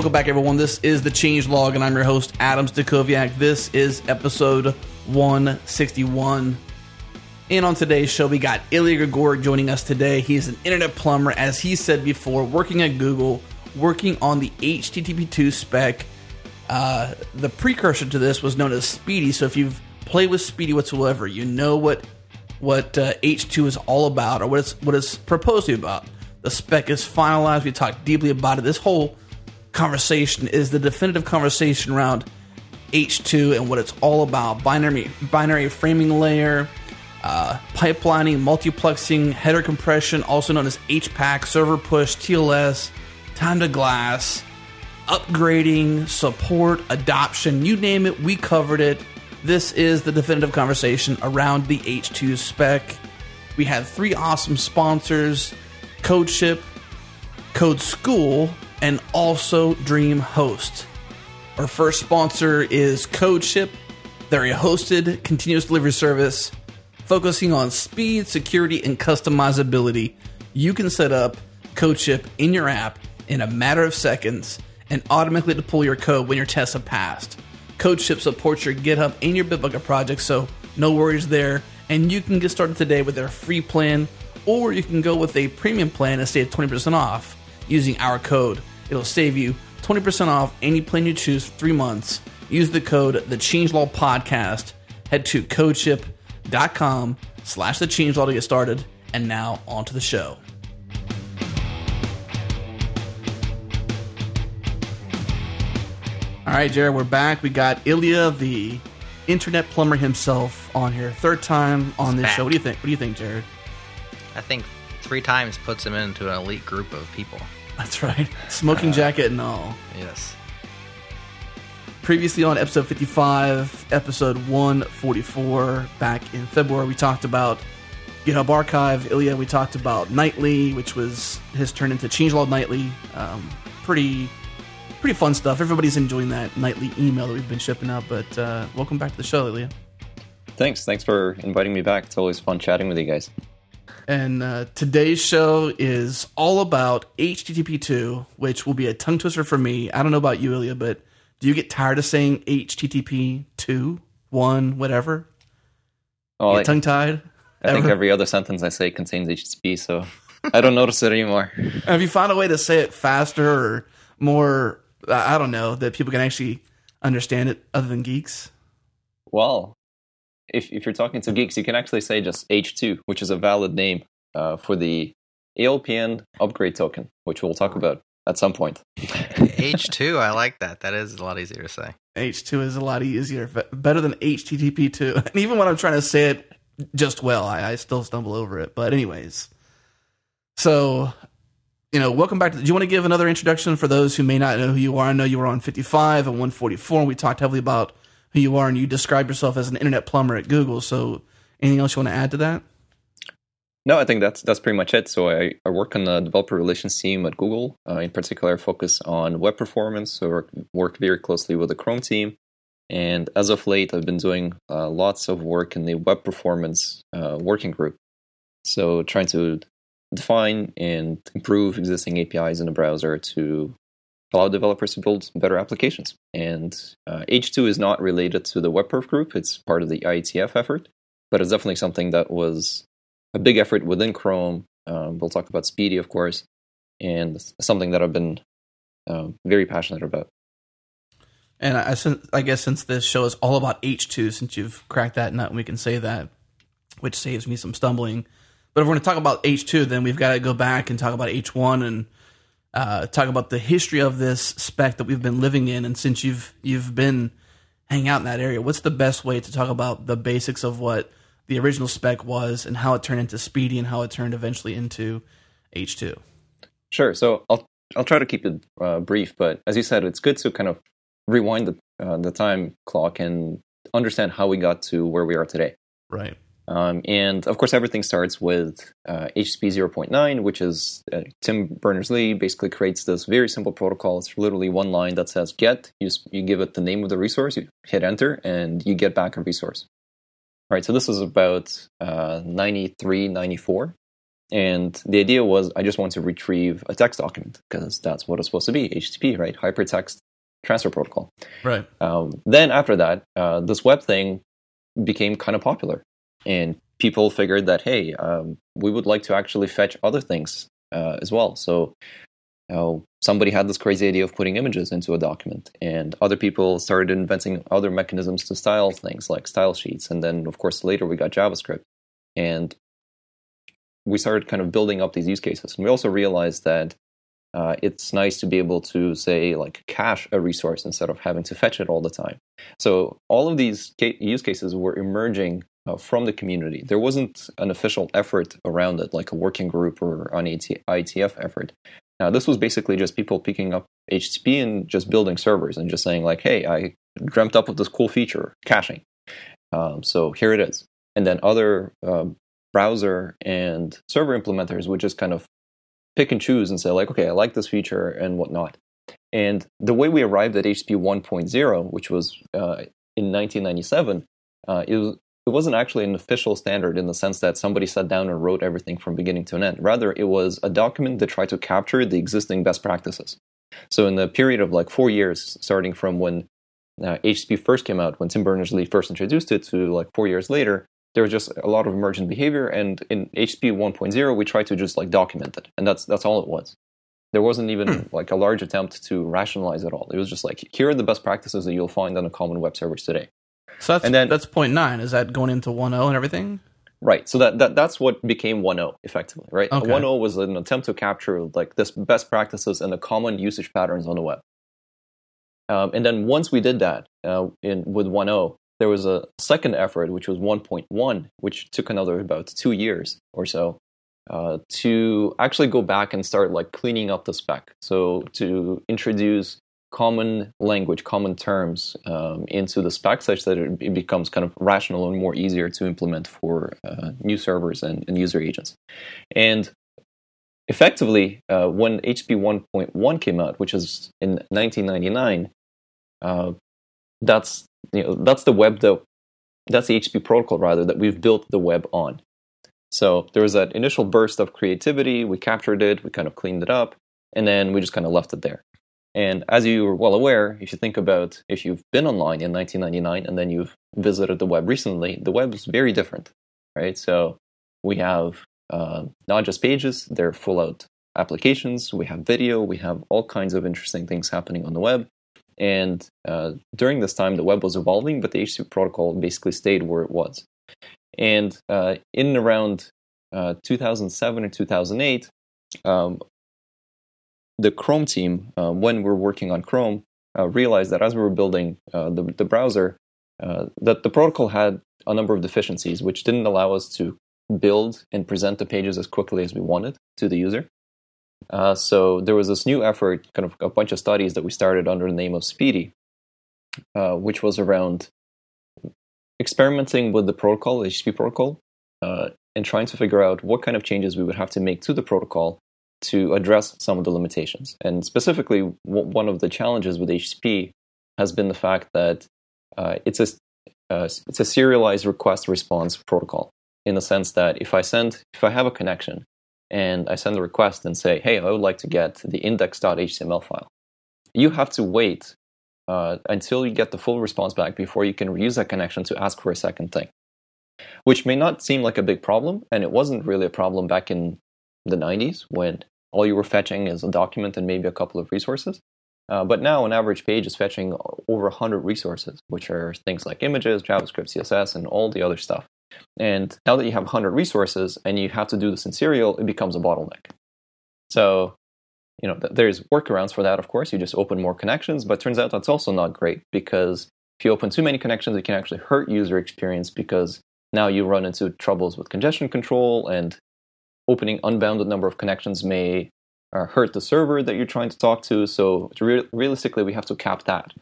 Welcome back, everyone. This is The Changelog, and I'm your host, Adam Stachowiak. This is episode 161. And on today's show, we got Ilya Grigorik joining us today. He is an internet plumber, as he said before, working at Google, working on the HTTP/2 spec. The precursor to this was known as SPDY, so if you've played with SPDY whatsoever, you know what H2 is all about, or what it's proposed to be about. The spec is finalized. We talked deeply about it. This whole conversation is the definitive conversation around H2 and what it's all about. Binary framing layer, pipelining, multiplexing, header compression, also known as HPACK, server push, TLS, time to glass, upgrading, support, adoption, you name it, we covered it. This is the definitive conversation around the H2 spec. We had three awesome sponsors: CodeShip, CodeSchool, and also DreamHost. Our first sponsor is CodeShip. They're a hosted continuous delivery service focusing on speed, security, and customizability. You can set up CodeShip in your app in a matter of seconds and automatically deploy your code when your tests have passed. CodeShip supports your GitHub and your Bitbucket projects, so no worries there. And you can get started today with their free plan, or you can go with a premium plan and save 20% off using our code. It'll save you 20% off any plan you choose for 3 months. Use the code TheChangelogPodcast. Head to codeship.com/TheChangelog to get started. And now on to the show. All right, Jared, we're back. We got Ilya, the internet plumber himself, on here. Third time on this show. What do you think? What do you think, Jared? I think 3 times puts him into an elite group of people. That's right. Smoking jacket and all. Yes. Previously on episode 55, episode 144, back in February, we talked about GitHub Archive. Ilya, we talked about Nightly, which was his turn into Changelog Nightly. Pretty fun stuff. Everybody's enjoying that Nightly email that we've been shipping out, but welcome back to the show, Ilya. Thanks. Thanks for inviting me back. It's always fun chatting with you guys. And today's show is all about HTTP/2, which will be a tongue twister for me. I don't know about you, Ilya, but do you get tired of saying HTTP/2, 1, whatever? Oh, you tongue-tied? I think every other sentence I say contains HTTP, so I don't notice it anymore. Have you found a way to say it faster or more, I don't know, that people can actually understand it other than geeks? Well, if you're talking to geeks, you can actually say just H2, which is a valid name for the ALPN upgrade token, which we'll talk about at some point. H2, I like that. That is a lot easier to say. H2 is a lot easier, better than HTTP2. And even when I'm trying to say it just well, I still stumble over it. But anyways, so, welcome back. Do you want to give another introduction for those who may not know who you are? I know you were on 55 and 144, and we talked heavily about who you are, and you describe yourself as an internet plumber at Google. So anything else you want to add to that? No, I think that's pretty much it. So I work on the developer relations team at Google. In particular, I focus on web performance. So I work very closely with the Chrome team. And as of late, I've been doing lots of work in the web performance working group. So trying to define and improve existing APIs in the browser to allow developers to build better applications. And H2 is not related to the WebPerf group. It's part of the IETF effort, but it's definitely something that was a big effort within Chrome. We'll talk about SPDY, of course, and something that I've been very passionate about. And I guess since this show is all about H2, since you've cracked that nut, we can say that, which saves me some stumbling. But if we're going to talk about H2, then we've got to go back and talk about H1 and talk about the history of this spec that we've been living in. And since you've been hanging out in that area, what's the best way to talk about the basics of what the original spec was and how it turned into SPDY and how it turned eventually into H2? Sure. So I'll try to keep it brief, but as you said, it's good to kind of rewind the time clock and understand how we got to where we are today. Right. And of course, everything starts with HTTP 0.9, which is Tim Berners-Lee basically creates this very simple protocol. It's literally one line that says get. You give it the name of the resource, you hit enter, and you get back a resource. All right, so this is about 93, 94. And the idea was I just want to retrieve a text document because that's what it's supposed to be, HTTP, right? Hypertext Transfer Protocol. Right. Then after that, this web thing became kind of popular. And people figured that, hey, we would like to actually fetch other things as well. So somebody had this crazy idea of putting images into a document. And other people started inventing other mechanisms to style things like style sheets. And then, of course, later we got JavaScript. And we started kind of building up these use cases. And we also realized that it's nice to be able to, say, like cache a resource instead of having to fetch it all the time. So all of these use cases were emerging from the community. There wasn't an official effort around it, like a working group or an IETF effort. Now, this was basically just people picking up HTTP and just building servers and just saying like, hey, I dreamt up of this cool feature, caching. So here it is. And then other browser and server implementers would just kind of pick and choose and say like, okay, I like this feature and whatnot. And the way we arrived at HTTP 1.0, which was in 1997, it wasn't actually an official standard in the sense that somebody sat down and wrote everything from beginning to an end. Rather, it was a document that tried to capture the existing best practices. So in the period of like 4 years, starting from when HTTP first came out, when Tim Berners-Lee first introduced it, to like 4 years later, there was just a lot of emergent behavior, and in HTTP 1.0, we tried to just like document it, and that's all it was. There wasn't even like a large attempt to rationalize it all. It was just like, here are the best practices that you'll find on a common web service today. So that's 0.9. Is that going into 1.0 and everything? Right. So that's what became 1.0 effectively, right? Okay. 1.0 was an attempt to capture like this best practices and the common usage patterns on the web. And then once we did that with 1.0, there was a second effort, which was 1.1, which took another about 2 years or so to actually go back and start like cleaning up the spec. So to introduce common language, common terms into the spec such that it becomes kind of rational and more easier to implement for new servers and user agents. And effectively, when HTTP 1.1 came out, which is in 1999, that's the web that's the HTTP protocol rather that we've built the web on. So there was that initial burst of creativity. We captured it, we kind of cleaned it up, and then we just kind of left it there. And as you are well aware, if you think about if you've been online in 1999 and then you've visited the web recently, the web is very different, right? So we have not just pages, they're full-out applications. We have video. We have all kinds of interesting things happening on the web. And during this time, the web was evolving, but the HTTP protocol basically stayed where it was. And in and around 2007 or 2008, the Chrome team, when we're working on Chrome, realized that as we were building the browser, that the protocol had a number of deficiencies, which didn't allow us to build and present the pages as quickly as we wanted to the user. So there was this new effort, kind of a bunch of studies that we started under the name of SPDY, which was around experimenting with the protocol, HTTP protocol, and trying to figure out what kind of changes we would have to make to the protocol to address some of the limitations. And specifically, one of the challenges with HTTP has been the fact that it's a serialized request response protocol, in the sense that if I have a connection and I send a request and say, hey, I would like to get the index.html file, you have to wait until you get the full response back before you can reuse that connection to ask for a second thing, which may not seem like a big problem, and it wasn't really a problem back in the 90s when all you were fetching is a document and maybe a couple of resources. But now an average page is fetching over 100 resources, which are things like images, JavaScript, CSS, and all the other stuff. And now that you have 100 resources and you have to do this in serial, it becomes a bottleneck. So, there's workarounds for that, of course. You just open more connections, but it turns out that's also not great, because if you open too many connections, it can actually hurt user experience, because now you run into troubles with congestion control, and opening unbounded number of connections may hurt the server that you're trying to talk to. So realistically, we have to cap that.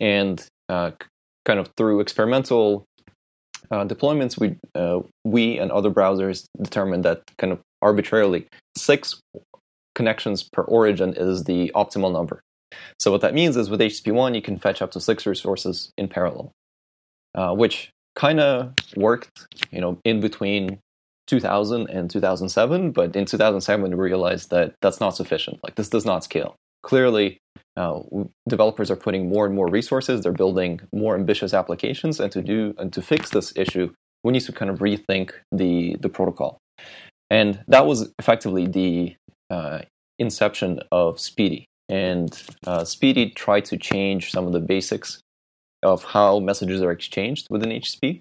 And kind of through experimental deployments, we and other browsers determined that kind of arbitrarily 6 connections per origin is the optimal number. So what that means is with HTTP 1, you can fetch up to 6 resources in parallel, which kind of worked, in between 2000 and 2007, but in 2007 we realized that that's not sufficient. Like, this does not scale. Clearly, developers are putting more and more resources. They're building more ambitious applications, and to fix this issue, we need to kind of rethink the protocol. And that was effectively the inception of Speedy. And Speedy tried to change some of the basics of how messages are exchanged within HTTP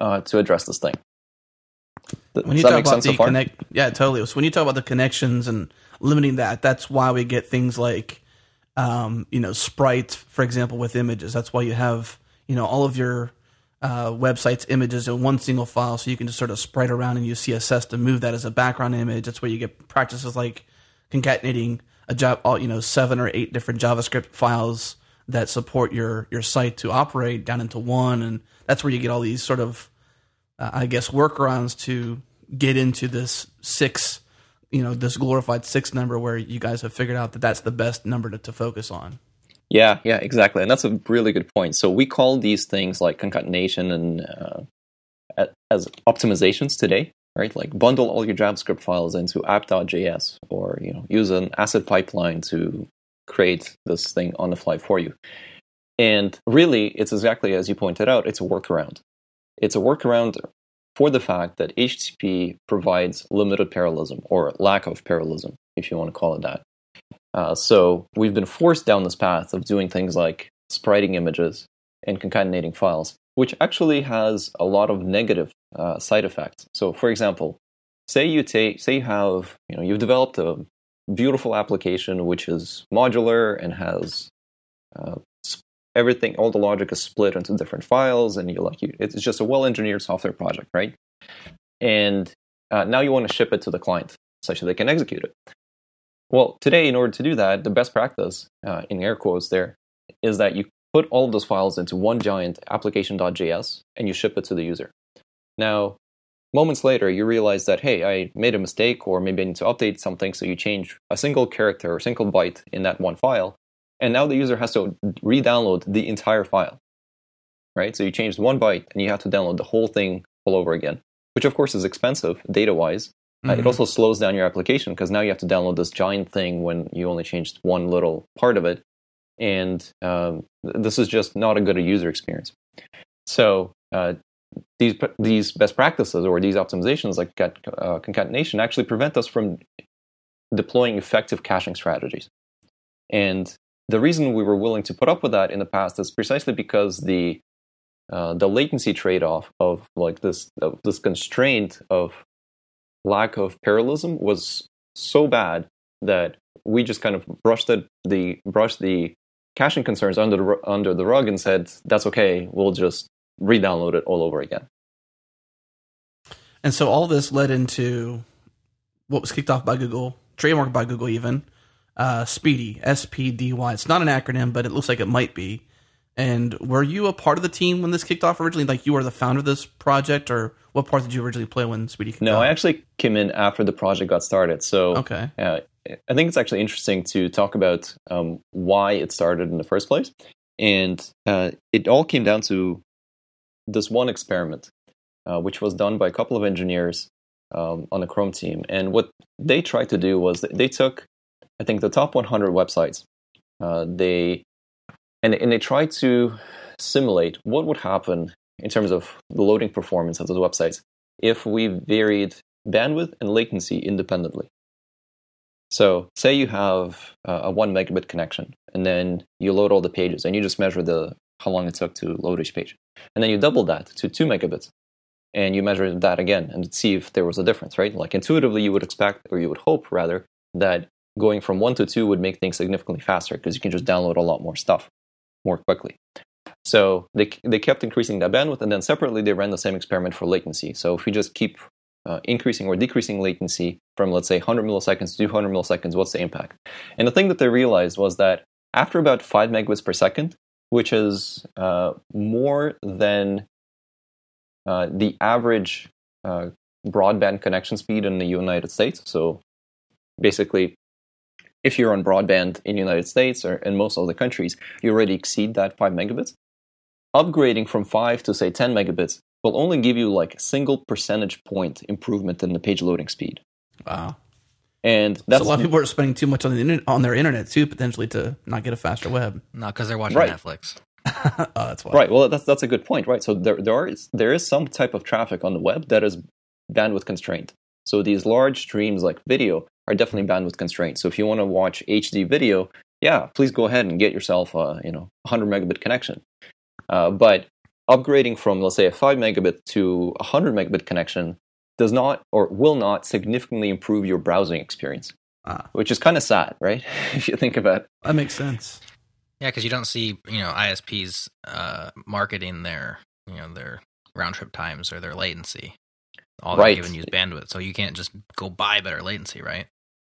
to address this thing. When you talk about So when you talk about the connections and limiting that, that's why we get things like, sprites, for example, with images. That's why you have, all of your websites' images in one single file, so you can just sort of sprite around and use CSS to move that as a background image. That's where you get practices like concatenating a 7 or 8 different JavaScript files that support your site to operate down into one, and that's where you get all these sort of workarounds to get into this 6, this glorified 6 number where you guys have figured out that that's the best number to focus on. Yeah, exactly. And that's a really good point. So we call these things like concatenation and as optimizations today, right? Like bundle all your JavaScript files into app.js or, use an asset pipeline to create this thing on the fly for you. And really, it's exactly as you pointed out, it's a workaround. It's a workaround for the fact that HTTP provides limited parallelism or lack of parallelism, if you want to call it that. So we've been forced down this path of doing things like spriting images and concatenating files, which actually has a lot of negative side effects. So, for example, you've developed a beautiful application which is modular and has everything, all the logic is split into different files, and it's just a well-engineered software project, right? And now you want to ship it to the client such that they can execute it. Well, today, in order to do that, the best practice, in air quotes there, is that you put all of those files into one giant application.js, and you ship it to the user. Now, moments later, you realize that, hey, I made a mistake, or maybe I need to update something, so you change a single character or single byte in that one file, and now the user has to re-download the entire file, right? So you changed one byte, and you have to download the whole thing all over again, which, of course, is expensive data-wise. Mm-hmm. It also slows down your application because now you have to download this giant thing when you only changed one little part of it. And this is just not a good user experience. So these best practices or these optimizations like concatenation actually prevent us from deploying effective caching strategies. And the reason we were willing to put up with that in the past is precisely because the latency trade-off of like this constraint of lack of parallelism was so bad that we just kind of brushed the caching concerns under the rug and said, that's okay, we'll just re-download it all over again. And so all this led into what was kicked off by Google, trademarked by Google even, Speedy, SPDY. It's not an acronym, but it looks like it might be. And were you a part of the team when this kicked off originally? Like, you were the founder of this project, or what part did you originally play when Speedy kicked off? No, I actually came in after the project got started. So okay. I think it's actually interesting to talk about why it started in the first place. And it all came down to this one experiment, which was done by a couple of engineers on the Chrome team. And what they tried to do was they took, I think, the top 100 websites. And they tried to simulate what would happen in terms of the loading performance of those websites if we varied bandwidth and latency independently. So say you have a 1 megabit connection, and then you load all the pages, and you just measure how long it took to load each page. And then you double that to 2 megabits, and you measure that again and see if there was a difference, right? Like intuitively, you would expect, or you would hope rather, that going from 1 to 2 would make things significantly faster because you can just download a lot more stuff more quickly. So they kept increasing that bandwidth, and then separately they ran the same experiment for latency. So if we just keep increasing or decreasing latency from, let's say, 100 milliseconds to 200 milliseconds, what's the impact? And the thing that they realized was that after about 5 megabits per second, which is more than the average broadband connection speed in the United States. So basically, if you're on broadband in the United States or in most other countries, you already exceed that 5 megabits. Upgrading from 5 to, say, 10 megabits will only give you like a single percentage point improvement in the page loading speed. Wow. And that's so a lot of people are spending too much on the their internet too, potentially to not get a faster web. Not because they're watching Netflix. Oh, that's why. Right. Well, that's a good point, right? So there is some type of traffic on the web that is bandwidth constrained. So these large streams like video are definitely bandwidth constrained. So if you want to watch HD video, yeah, please go ahead and get yourself a 100 megabit connection. But upgrading from, let's say, a 5 megabit to a 100 megabit connection does not or will not significantly improve your browsing experience, which is kind of sad, right? If you think about it. That makes sense. Yeah, because you don't see, ISPs marketing their round trip times or their latency. All they're giving you is bandwidth, so you can't just go buy better latency, right?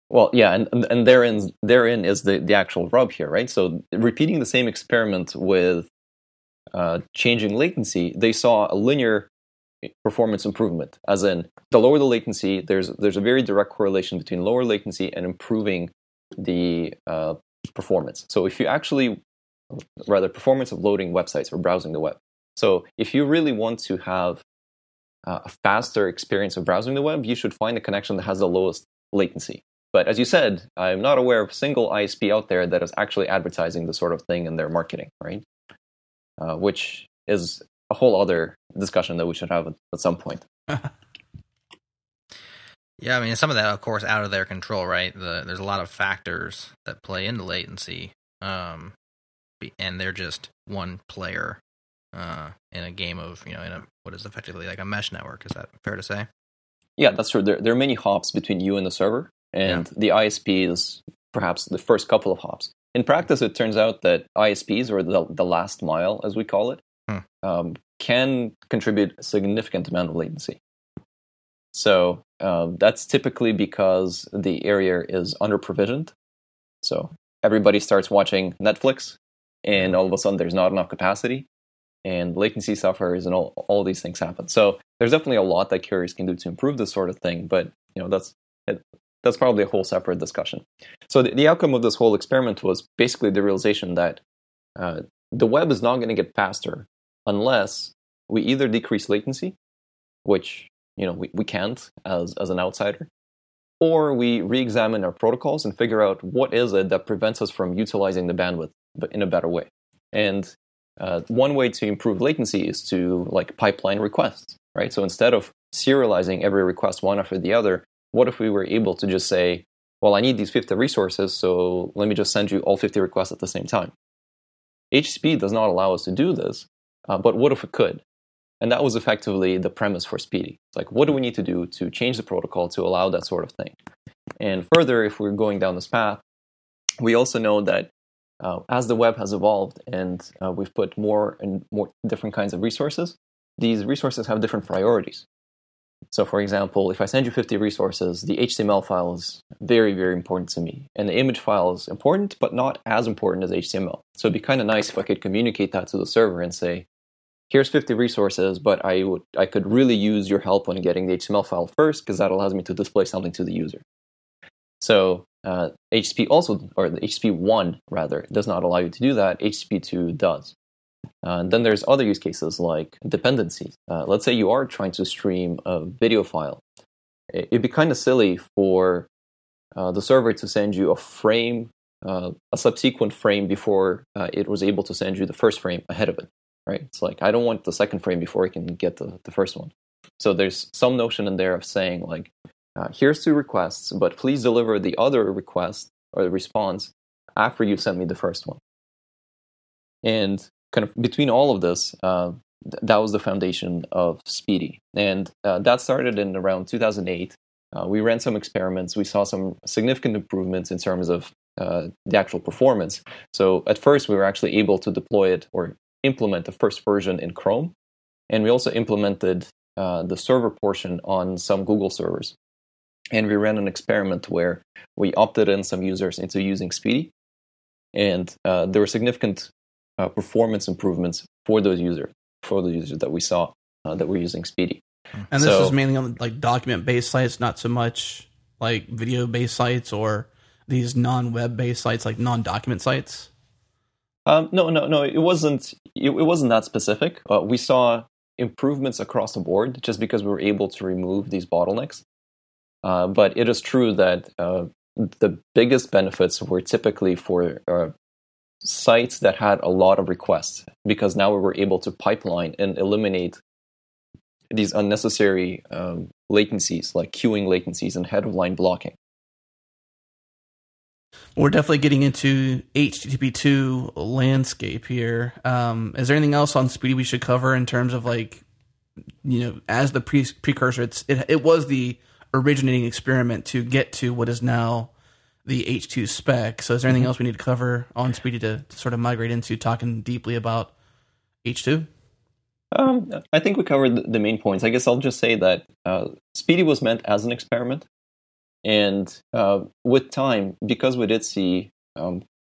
Well, yeah, and therein is the actual rub here, right? So repeating the same experiment with changing latency, they saw a linear performance improvement, as in the lower the latency, there's a very direct correlation between lower latency and improving the performance. So if you performance of loading websites or browsing the web. So if you really want to have a faster experience of browsing the web, you should find a connection that has the lowest latency. But as you said, I'm not aware of a single ISP out there that is actually advertising this sort of thing in their marketing, right? Which is a whole other discussion that we should have at some point. Yeah, I mean, some of that, of course, out of their control, right? There's a lot of factors that play into latency, and they're just one player in a game of, what is effectively like a mesh network. Is that fair to say? Yeah, that's true. There are many hops between you and the server, and the ISP is perhaps the first couple of hops. In practice, it turns out that ISPs, or the last mile, as we call it, can contribute a significant amount of latency. So that's typically because the area is under-provisioned. So everybody starts watching Netflix, and all of a sudden there's not enough capacity, and latency suffers, and all these things happen. So there's definitely a lot that carriers can do to improve this sort of thing, but that's probably a whole separate discussion. So the outcome of this whole experiment was basically the realization that the web is not going to get faster unless we either decrease latency, which we can't as an outsider, or we re-examine our protocols and figure out what is it that prevents us from utilizing the bandwidth in a better way. And one way to improve latency is to pipeline requests, right? So instead of serializing every request one after the other, what if we were able to just say, well, I need these 50 resources, so let me just send you all 50 requests at the same time? HTTP does not allow us to do this, but what if it could? And that was effectively the premise for Speedy. It's like, what do we need to do to change the protocol to allow that sort of thing? And further, if we're going down this path, we also know that as the web has evolved and we've put more and more different kinds of resources, these resources have different priorities. So for example, if I send you 50 resources, the HTML file is very, very important to me. And the image file is important, but not as important as HTML. So it'd be kind of nice if I could communicate that to the server and say, here's 50 resources, but I could really use your help on getting the HTML file first, because that allows me to display something to the user. So the HTTP/1 rather, does not allow you to do that. HTTP/2 does. And then there's other use cases like dependencies. Let's say you are trying to stream a video file. It'd be kind of silly for the server to send you a frame, a subsequent frame before it was able to send you the first frame ahead of it. Right? It's like, I don't want the second frame before I can get the first one. So there's some notion in there of saying, here's 2 requests, but please deliver the other request or the response after you sent me the first one. And kind of between all of this, that was the foundation of Speedy. And that started in around 2008. We ran some experiments. We saw some significant improvements in terms of the actual performance. So at first, we were actually able to deploy it or implement the first version in Chrome, and we also implemented the server portion on some Google servers. And we ran an experiment where we opted in some users into using Speedy, and there were significant performance improvements for those users that we saw that were using Speedy. And this is mainly on document-based sites, not so much video-based sites or these non-web-based sites, non-document sites. No. It wasn't that specific. We saw improvements across the board just because we were able to remove these bottlenecks. But it is true that the biggest benefits were typically for sites that had a lot of requests, because now we were able to pipeline and eliminate these unnecessary latencies, like queuing latencies and head-of-line blocking. We're definitely getting into HTTP/2 landscape here. Is there anything else on Speedy we should cover in terms of, like, you know, as the precursor? It was the originating experiment to get to what is now the H2 spec. So is there anything else we need to cover on Speedy to sort of migrate into talking deeply about H2? I think we covered the main points. I guess I'll just say that Speedy was meant as an experiment. And with time, because we did see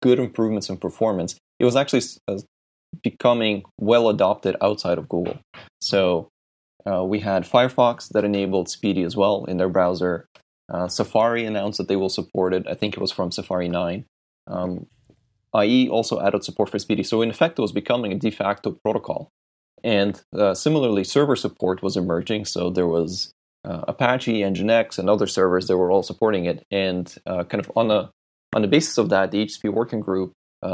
good improvements in performance, it was actually becoming well adopted outside of Google. So we had Firefox that enabled Speedy as well in their browser. Safari announced that they will support it. I think it was from Safari 9. IE also added support for Speedy. So in effect, it was becoming a de facto protocol. And similarly, server support was emerging. So there was Apache, Nginx, and other servers that were all supporting it. And kind of on the basis of that, the HTTP working group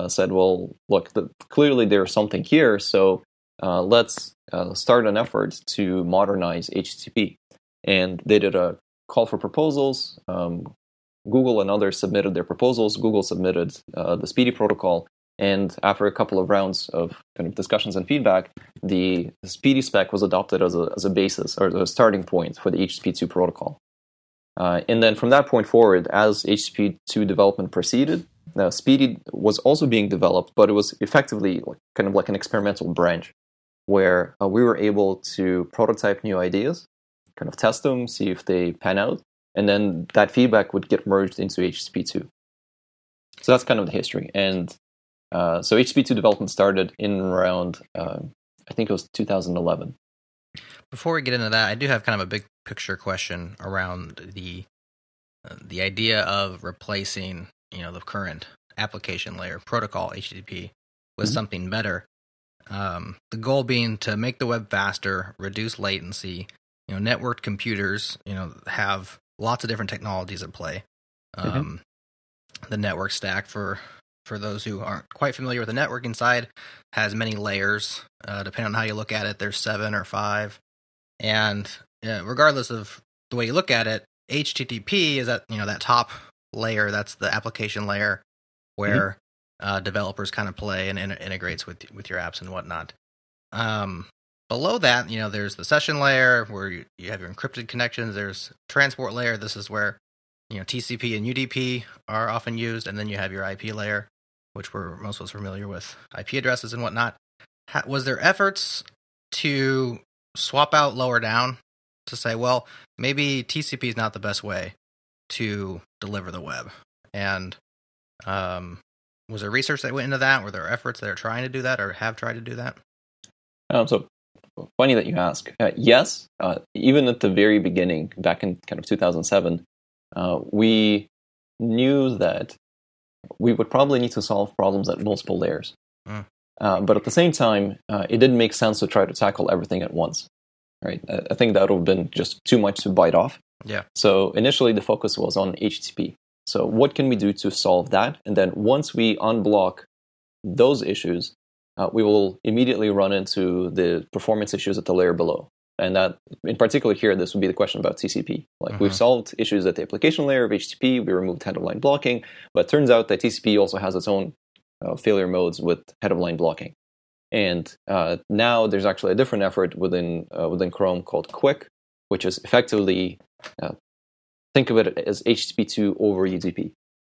said, well, look, clearly there's something here. So let's start an effort to modernize HTTP. And they did a call for proposals. Google and others submitted their proposals. Google submitted the Speedy protocol. And after a couple of rounds of kind of discussions and feedback, the Speedy spec was adopted as a basis or a starting point for the HTTP/2 protocol. And then from that point forward, as HTTP/2 development proceeded, now Speedy was also being developed, but it was effectively kind of like an experimental branch where we were able to prototype new ideas, kind of test them, see if they pan out, and then that feedback would get merged into HTTP/2. So that's kind of the history. And so HTTP/2 development started in around, I think it was 2011. Before we get into that, I do have kind of a big picture question around the idea of replacing, you know, the current application layer protocol HTTP with something better. The goal being to make the web faster, reduce latency. You know, networked computers, you know, have lots of different technologies at play. The network stack for those who aren't quite familiar with the networking side, has many layers. Depending on how you look at it, there's 7 or 5. And regardless of the way you look at it, HTTP is that, you know, that top layer. That's the application layer where developers kind of play and integrates with your apps and whatnot. Below that, you know, there's the session layer where you have your encrypted connections. There's transport layer. This is where, you know, TCP and UDP are often used, and then you have your IP layer, which we're most of us familiar with, IP addresses and whatnot. Was there efforts to swap out lower down to say, well, maybe TCP is not the best way to deliver the web? And was there research that went into that? Were there efforts that are trying to do that or have tried to do that? So funny that you ask. Yes, even at the very beginning, back in kind of 2007, we knew that we would probably need to solve problems at multiple layers. But at the same time, it didn't make sense to try to tackle everything at once. Right? I think that would have been just too much to bite off. Yeah. So initially, the focus was on HTTP. So what can we do to solve that? And then once we unblock those issues, we will immediately run into the performance issues at the layer below. And that, in particular here, this would be the question about TCP. Like, we've solved issues at the application layer of HTTP, we removed head-of-line blocking, but it turns out that TCP also has its own failure modes with head-of-line blocking. And now there's actually a different effort within Chrome called QUIC, which is effectively, think of it as HTTP/2 over UDP.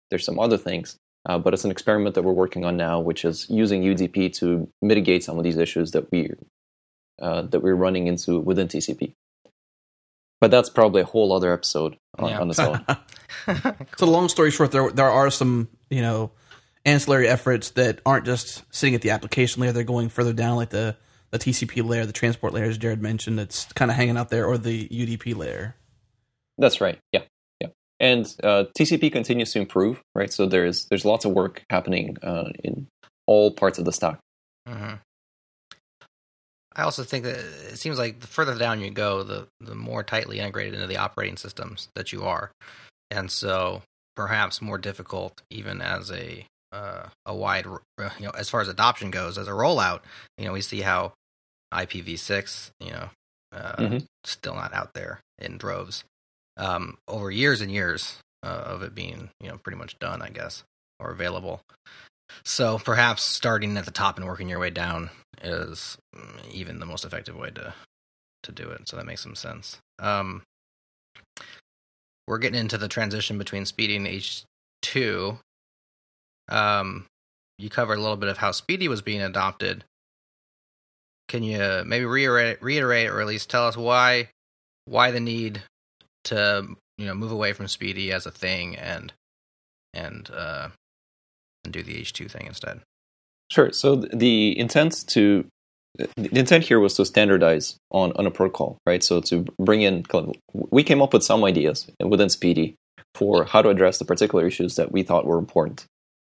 There's some other things, but it's an experiment that we're working on now, which is using UDP to mitigate some of these issues that we're running into within TCP. But that's probably a whole other episode on its own. So long story short, there are some, you know, ancillary efforts that aren't just sitting at the application layer. They're going further down, like the TCP layer, the transport layer, as Jared mentioned, that's kind of hanging out there, or the UDP layer. That's right, yeah. And TCP continues to improve, right? So there's lots of work happening in all parts of the stack. I also think that it seems like the further down you go, the more tightly integrated into the operating systems that you are. And so perhaps more difficult even as a wide, you know, as far as adoption goes, as a rollout, you know, we see how IPv6, you know, still not out there in droves over years and years of it being, you know, pretty much done, I guess, or available. So perhaps starting at the top and working your way down is even the most effective way to do it. So that makes some sense. We're getting into the transition between Speedy and H2. You covered a little bit of how Speedy was being adopted. Can you maybe reiterate or at least tell us why the need to, you know, move away from Speedy as a thing and do the H2 thing instead? Sure. So the intent here was to standardize on a protocol, right? So to bring in, we came up with some ideas within Speedy for how to address the particular issues that we thought were important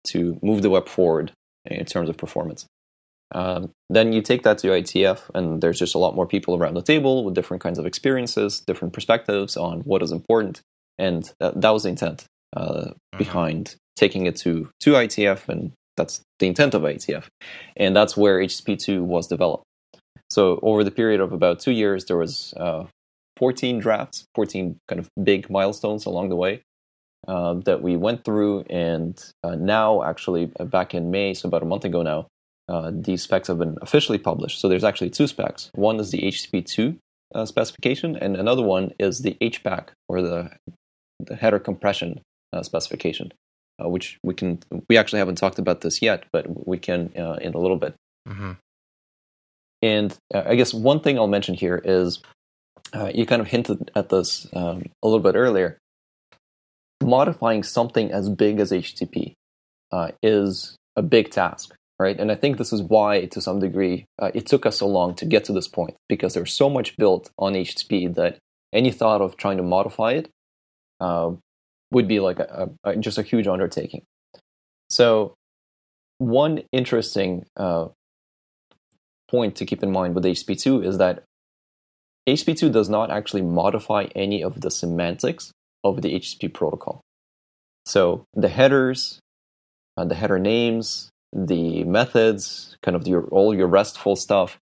to move the web forward in terms of performance. Then you take that to ITF, and there's just a lot more people around the table with different kinds of experiences, different perspectives on what is important, and that was the intent behind taking it to ITF, and that's the intent of ITF, and that's where HTTP/2 was developed. So over the period of about 2 years, there was 14 drafts, 14 kind of big milestones along the way that we went through, and now actually back in May, so about a month ago now, these specs have been officially published. So there's actually two specs. One is the HTTP/2 specification, and another one is the HPACK, or the header compression specification, which we actually haven't talked about this yet, but we can in a little bit. And I guess one thing I'll mention here is you kind of hinted at this a little bit earlier. Modifying something as big as HTTP is a big task. Right? And I think this is why, to some degree, it took us so long to get to this point, because there's so much built on HTTP that any thought of trying to modify it would be like just a huge undertaking. So one interesting point to keep in mind with HTTP/2 is that HTTP/2 does not actually modify any of the semantics of the HTTP protocol. So the headers, the header names, the methods, kind of all your RESTful stuff,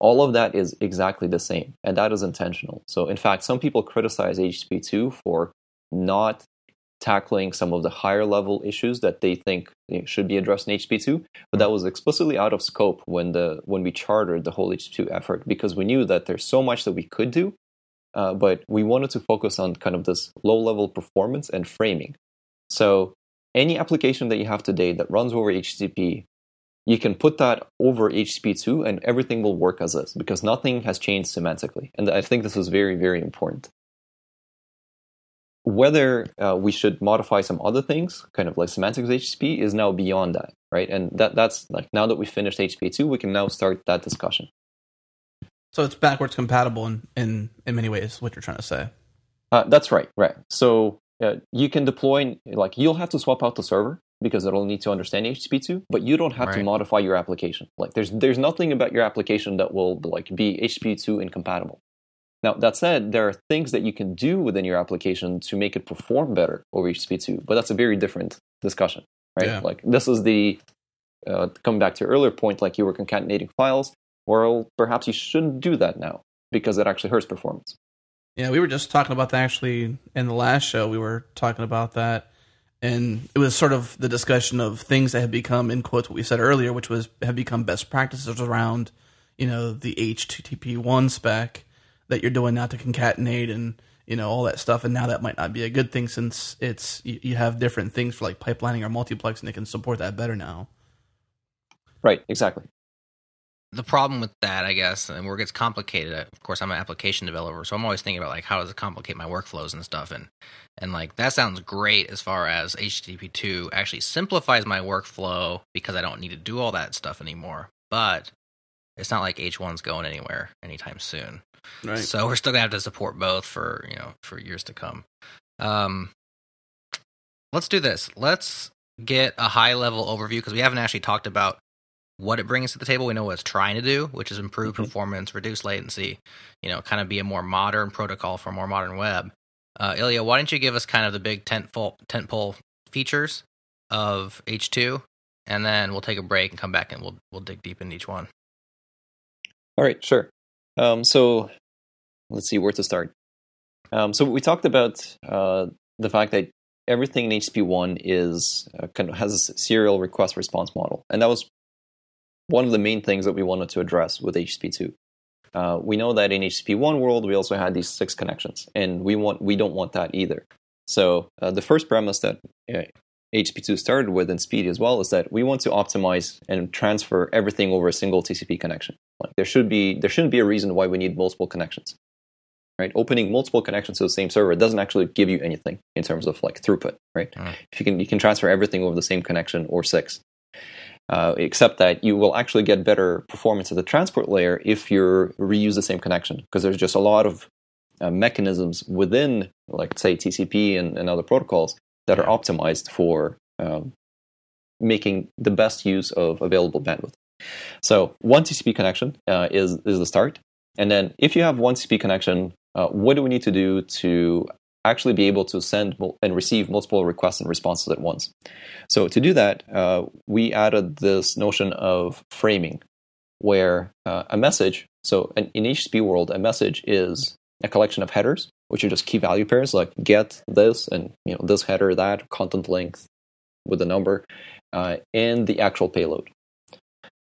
all of that is exactly the same, and that is intentional. So in fact, some people criticize HTTP/2 for not tackling some of the higher level issues that they think should be addressed in HTTP/2, but that was explicitly out of scope when we chartered the whole HTTP/2 effort, because we knew that there's so much that we could do, but we wanted to focus on kind of this low level performance and framing. So any application that you have today that runs over HTTP, you can put that over HTTP/2 and everything will work as is, because nothing has changed semantically. And I think this is very, very important. Whether we should modify some other things, kind of like semantics of HTTP, is now beyond that, right? And that's like, now that we finished HTTP/2, we can now start that discussion. So it's backwards compatible in many ways, what you're trying to say. That's right, right. So you can deploy, like, you'll have to swap out the server because it'll need to understand HTTP/2, but you don't have to modify your application. Like, there's nothing about your application that will like be HTTP/2 incompatible. Now, that said, there are things that you can do within your application to make it perform better over HTTP/2, but that's a very different discussion, right? Yeah. Like, this is the coming back to your earlier point, like you were concatenating files. Well, perhaps you shouldn't do that now because it actually hurts performance. Yeah, we were just talking about that actually in the last show. We were talking about that, and it was sort of the discussion of things that have become, in quotes, what we said earlier, which was have become best practices around, you know, the HTTP/1 spec that you're doing now to concatenate and, you know, all that stuff. And now that might not be a good thing, since it's you have different things for like pipelining or multiplexing that can support that better now. Right, exactly. The problem with that, I guess, and where it gets complicated, of course, I'm an application developer, so I'm always thinking about, like, how does it complicate my workflows and stuff? And like, that sounds great as far as HTTP/2 actually simplifies my workflow because I don't need to do all that stuff anymore. But it's not like H1's going anywhere anytime soon. Right. So we're still going to have to support both for, you know, for years to come. Let's do this. Let's get a high-level overview, because we haven't actually talked about what it brings to the table. We know what it's trying to do, which is improve performance, reduce latency, you know, kind of be a more modern protocol for a more modern web. Ilya, why don't you give us kind of the big tentpole features of H2, and then we'll take a break and come back and we'll dig deep into each one. All right, sure. So let's see where to start. So we talked about the fact that everything in HTTP/1 is kind of has a serial request response model, and that was one of the main things that we wanted to address with HTTP/2. We know that in HTTP/1 world, we also had these 6 connections, and we don't want that either. So the first premise that HTTP/2 started with, and Speedy as well, is that we want to optimize and transfer everything over a single TCP connection. Like there shouldn't be a reason why we need multiple connections. Right? Opening multiple connections to the same server doesn't actually give you anything in terms of like throughput, right? If you can transfer everything over the same connection or 6, except that you will actually get better performance at the transport layer if you reuse the same connection, because there's just a lot of mechanisms within, like say TCP and other protocols that are optimized for making the best use of available bandwidth. So one TCP connection is the start, and then if you have one TCP connection. What do we need to do to actually be able to send and receive multiple requests and responses at once? So to do that, we added this notion of framing, where a message, so in HTTP world, a message is a collection of headers, which are just key value pairs, like get this and this header, that, content length with a number, and the actual payload.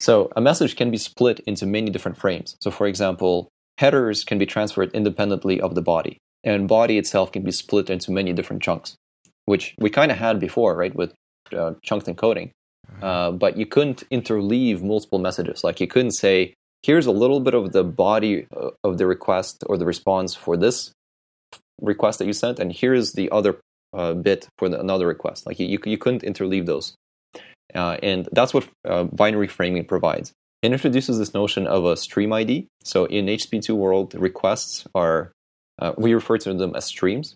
So a message can be split into many different frames. So for example, headers can be transferred independently of the body, and body itself can be split into many different chunks, which we kind of had before, right, with chunked encoding. But you couldn't interleave multiple messages. Like you couldn't say, here's a little bit of the body of the request or the response for this request that you sent, and here's the other bit for another request. Like you couldn't interleave those. And that's what binary framing provides. It introduces this notion of a stream ID. So in HTTP/2 world, requests are, we refer to them as streams.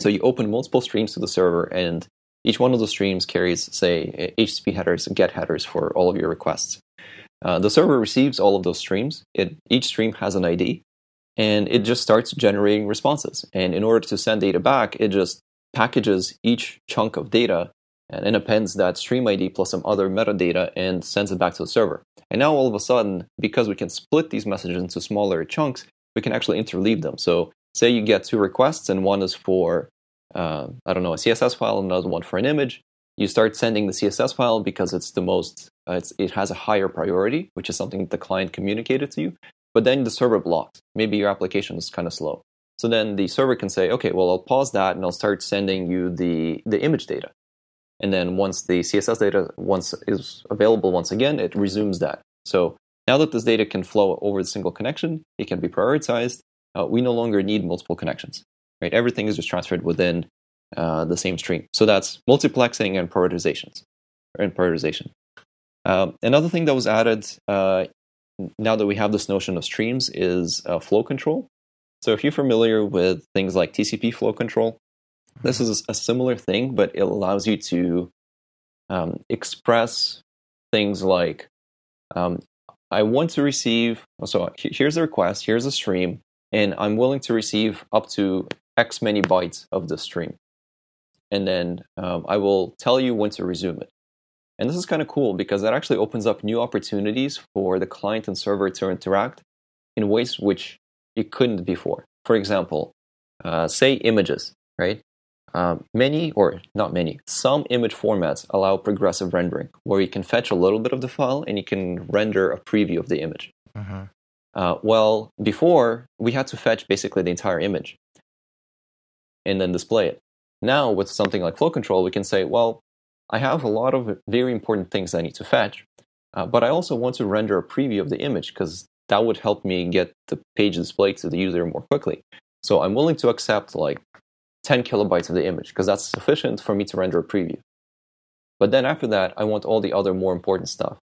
So you open multiple streams to the server, and each one of the streams carries, say, HTTP headers and GET headers for all of your requests. The server receives all of those streams. Each stream has an ID, and it just starts generating responses. And in order to send data back, it just packages each chunk of data and appends that stream ID plus some other metadata and sends it back to the server. And now all of a sudden, because we can split these messages into smaller chunks, we can actually interleave them. So say you get 2 requests, and one is for, a CSS file, and another one for an image. You start sending the CSS file because it's the most, it has a higher priority, which is something that the client communicated to you. But then the server blocks. Maybe your application is kind of slow. So then the server can say, okay, well, I'll pause that, and I'll start sending you the image data. And then once the CSS data is available once again, it resumes that. So now that this data can flow over the single connection, it can be prioritized. We no longer need multiple connections, right? Everything is just transferred within the same stream. So that's multiplexing and prioritization. Another thing that was added now that we have this notion of streams is flow control. So if you're familiar with things like TCP flow control, this is a similar thing, but it allows you to express things like, I want to receive, so here's a request, here's a stream, and I'm willing to receive up to X many bytes of the stream. And then I will tell you when to resume it. And this is kind of cool because that actually opens up new opportunities for the client and server to interact in ways which it couldn't before. For example, say images, right? Some image formats allow progressive rendering, where you can fetch a little bit of the file and you can render a preview of the image. Uh-huh. Well, before, we had to fetch basically the entire image and then display it. Now, with something like flow control, we can say, well, I have a lot of very important things I need to fetch, but I also want to render a preview of the image because that would help me get the page displayed to the user more quickly. So I'm willing to accept 10 kilobytes of the image, because that's sufficient for me to render a preview. But then after that, I want all the other more important stuff.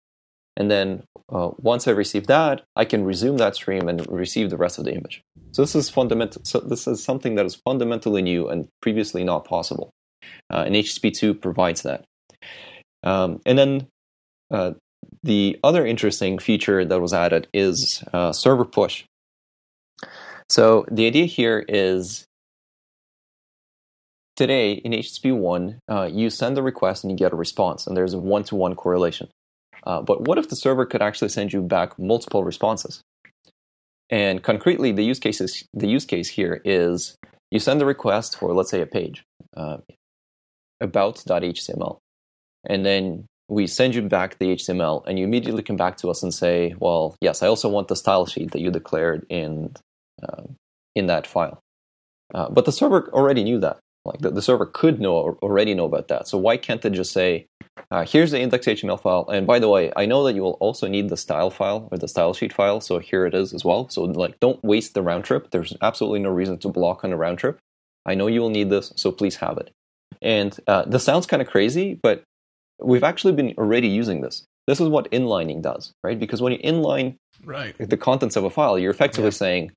And then once I receive that, I can resume that stream and receive the rest of the image. So this is fundamental. So this is something that is fundamentally new and previously not possible. And HTTP/2 provides that. And then The other interesting feature that was added is server push. So the idea here is, today in HTTP/1, you send a request and you get a response, and there's a one-to-one correlation. But what if the server could actually send you back multiple responses? And concretely, the use case here is you send a request for, let's say, a page, about.html, and then we send you back the HTML, and you immediately come back to us and say, well, yes, I also want the style sheet that you declared in that file. But the server already knew that. Like the server could already know about that. So why can't it just say, here's the index.html file, and by the way, I know that you will also need the style file or the style sheet file, so here it is as well. So like, don't waste the round trip. There's absolutely no reason to block on a round trip. I know you will need this, so please have it. And this sounds kind of crazy, but we've actually been already using this. This is what inlining does, right? Because when you inline the contents of a file, you're effectively saying,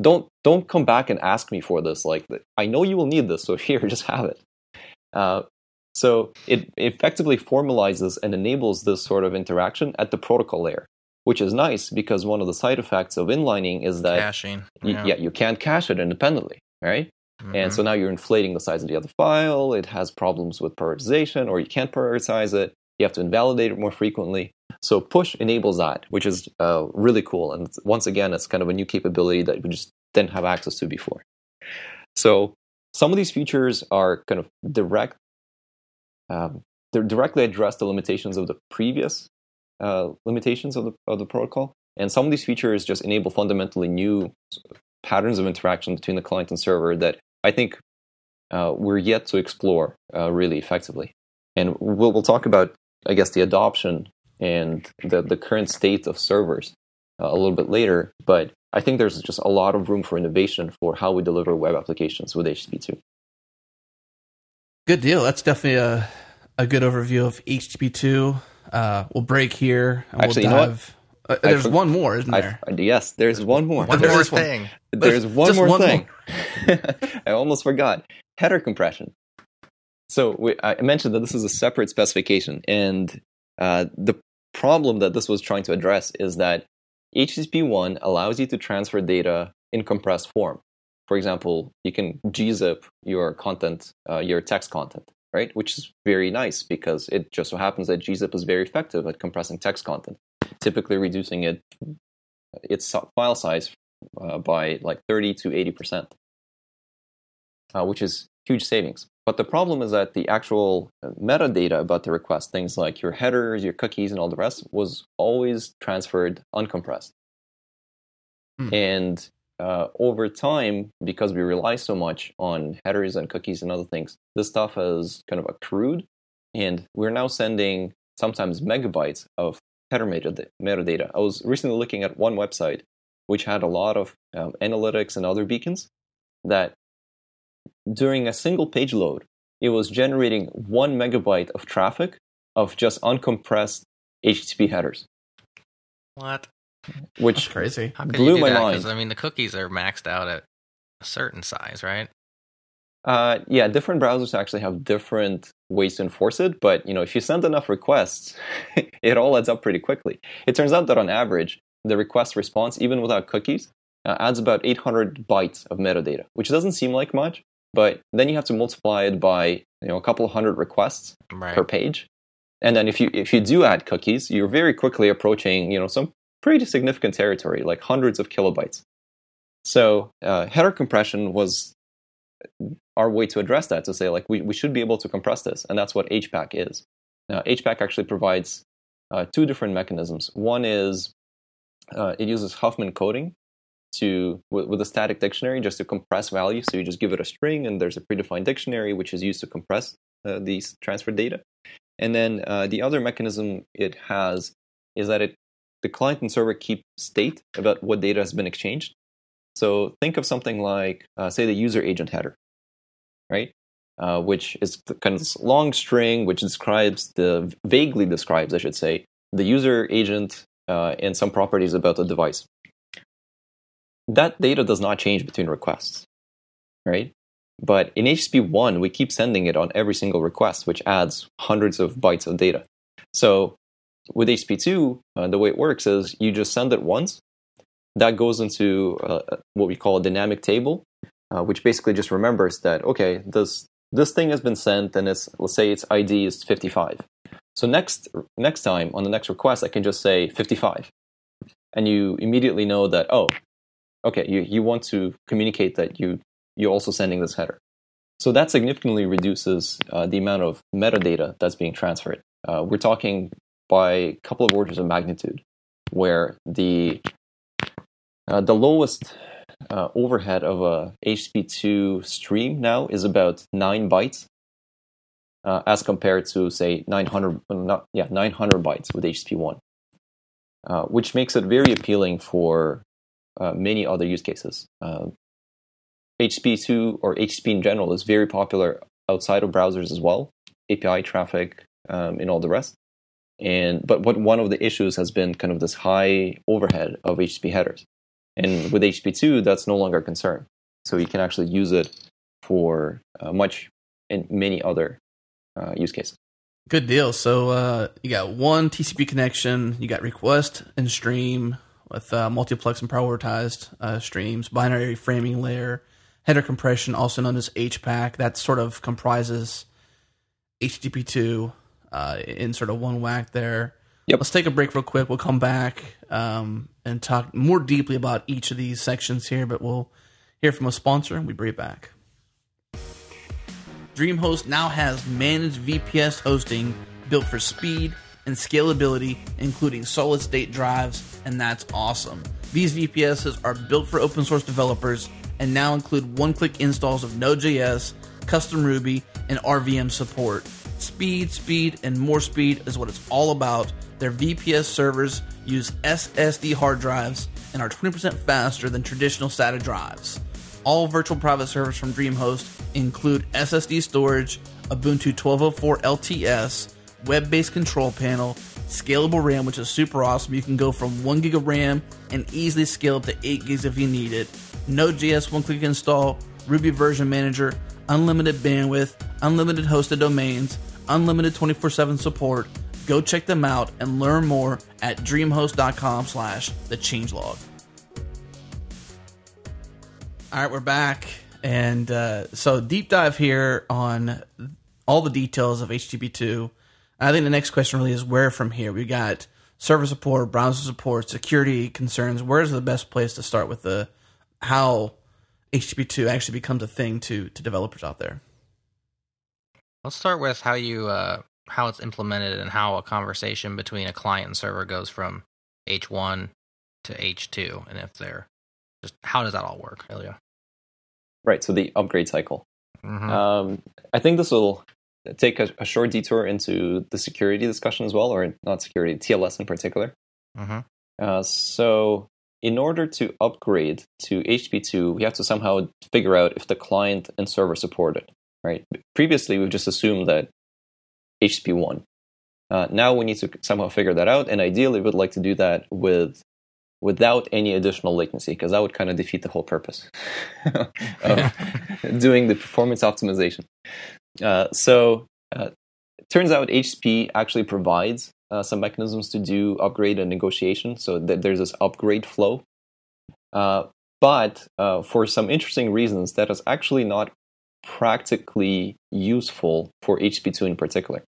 Don't come back and ask me for this. Like, I know you will need this, so here, just have it. So it effectively formalizes and enables this sort of interaction at the protocol layer, which is nice because one of the side effects of inlining is that caching. You can't cache it independently, right? Mm-hmm. And so now you're inflating the size of the other file. It has problems with prioritization, or you can't prioritize it. You have to invalidate it more frequently. So push enables that, which is really cool. And once again, it's kind of a new capability that we just didn't have access to before. So some of these features are kind of direct. They directly address the limitations of the previous limitations of the protocol. And some of these features just enable fundamentally new patterns of interaction between the client and server that I think we're yet to explore really effectively. And we'll talk about, I guess, the adoption and the current state of servers a little bit later, but I think there's just a lot of room for innovation for how we deliver web applications with HTTP/2. Good deal. That's definitely a good overview of HTTP/2. We'll break here. Actually, you know what? There's one more, isn't there? Yes, there's one more. One more thing. There's one more thing. I almost forgot. Header compression. So I mentioned that this is a separate specification, and the problem that this was trying to address is that HTTP/1 allows you to transfer data in compressed form. For example, you can gzip your content, your text content, right? Which is very nice because it just so happens that gzip is very effective at compressing text content, typically reducing its file size by like 30 to 80%, which is huge savings. But the problem is that the actual metadata about the request, things like your headers, your cookies, and all the rest, was always transferred uncompressed. And over time, because we rely so much on headers and cookies and other things, this stuff has kind of accrued, and we're now sending sometimes megabytes of header metadata. I was recently looking at one website which had a lot of analytics and other beacons that during a single page load, it was generating 1 megabyte of traffic of just uncompressed HTTP headers. What? Which That's crazy. How blew my mind. Because I mean, the cookies are maxed out at a certain size, right? Yeah, different browsers actually have different ways to enforce it, but you know, if you send enough requests, it all adds up pretty quickly. It turns out that on average, the request response, even without cookies, adds about 800 bytes of metadata, which doesn't seem like much. But then you have to multiply it by a couple hundred requests per page, and then if you do add cookies, you're very quickly approaching some pretty significant territory, like hundreds of kilobytes. So header compression was our way to address that, to say like we should be able to compress this, and that's what HPACK is. Now, HPACK actually provides two different mechanisms. One is it uses Huffman coding with a static dictionary just to compress value. So you just give it a string, and there's a predefined dictionary which is used to compress these transfer data. And then the other mechanism it has is that the client and server keep state about what data has been exchanged. So think of something like, say, the user agent header, right? Which is kind of this long string which vaguely describes the user agent and some properties about the device. That data does not change between requests, right? But in HTTP/1, we keep sending it on every single request, which adds hundreds of bytes of data. So With HTTP/2, the way it works is you just send it once. That goes into what we call a dynamic table, which basically just remembers that, okay, this thing has been sent, and it's, let's say its ID is 55. So next time, on the next request, I can just say 55. And you immediately know that, oh, okay, you want to communicate that you're also sending this header. So that significantly reduces the amount of metadata that's being transferred. We're talking by a couple of orders of magnitude, where the lowest overhead of a HTTP/2 stream now is about 9 bytes, as compared to, say, 900 bytes with HTTP/1, which makes it very appealing for many other use cases. HTTP/2 or HTTP in general is very popular outside of browsers as well, API traffic and all the rest. But one of the issues has been kind of this high overhead of HTTP headers. And with HTTP/2, that's no longer a concern. So you can actually use it for many other use cases. Good deal. So you got one TCP connection, you got request and stream with multiplex and prioritized streams, binary framing layer, header compression, also known as HPACK. That sort of comprises HTTP/2 in sort of one whack there. Yep. Let's take a break real quick. We'll come back and talk more deeply about each of these sections here, but we'll hear from a sponsor and we'll be right back. DreamHost now has managed VPS hosting built for speed and scalability, including solid-state drives, and that's awesome. These VPSs are built for open-source developers and now include one-click installs of Node.js, custom Ruby, and RVM support. Speed, and more speed is what it's all about. Their VPS servers use SSD hard drives and are 20% faster than traditional SATA drives. All virtual private servers from DreamHost include SSD storage, Ubuntu 12.04 LTS, web-based control panel, scalable RAM, which is super awesome. You can go from 1 gig of RAM and easily scale up to 8 gigs if you need it. Node.js one-click install, Ruby version manager, unlimited bandwidth, unlimited hosted domains, unlimited 24/7 support. Go check them out and learn more at dreamhost.com/thechangelog. All right, we're back. And so deep dive here on all the details of HTTP/2. I think the next question really is where from here. We got server support, browser support, security concerns. Where's the best place to start with the how HTTP/2 actually becomes a thing to developers out there? Let's start with how you how it's implemented and how a conversation between a client and server goes from H1 to H2, and if they're just how does that all work, Ilya? Right. So the upgrade cycle. Mm-hmm. I think this will take a short detour into the security discussion as well, or not security, TLS in particular. Mm-hmm. So in order to upgrade to HTTP/2, we have to somehow figure out if the client and server support it. Right. Previously, we've just assumed that HTTP/1. Now we need to somehow figure that out, and ideally, we'd like to do that without any additional latency, because that would kind of defeat the whole purpose of doing the performance optimization. So it turns out HTTP actually provides some mechanisms to do upgrade and negotiation, so that there's this upgrade flow. But for some interesting reasons, that is actually not practically useful for HTTP/2 in particular.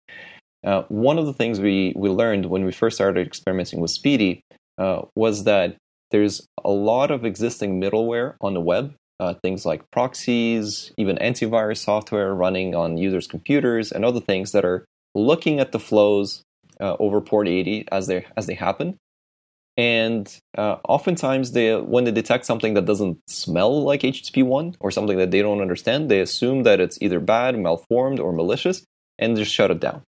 One of the things we learned when we first started experimenting with Speedy was that there's a lot of existing middleware on the web, things like proxies, even antivirus software running on users' computers, and other things that are looking at the flows over port 80 as they happen. And oftentimes, when they detect something that doesn't smell like HTTP/1 or something that they don't understand, they assume that it's either bad, malformed, or malicious, and just shut it down.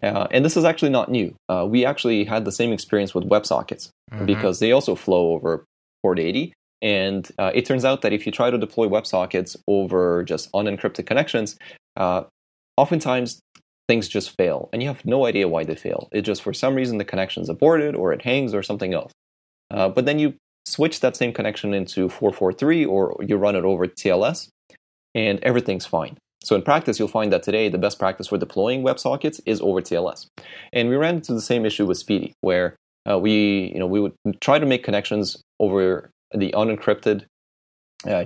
And this is actually not new. We actually had the same experience with WebSockets, mm-hmm. because they also flow over port 80. And it turns out that if you try to deploy WebSockets over just unencrypted connections, oftentimes things just fail, and you have no idea why they fail. It just, for some reason, the connection's aborted, or it hangs, or something else. But then you switch that same connection into 443, or you run it over TLS, and everything's fine. So in practice, you'll find that today the best practice for deploying WebSockets is over TLS. And we ran into the same issue with Speedy, where we would try to make connections over the unencrypted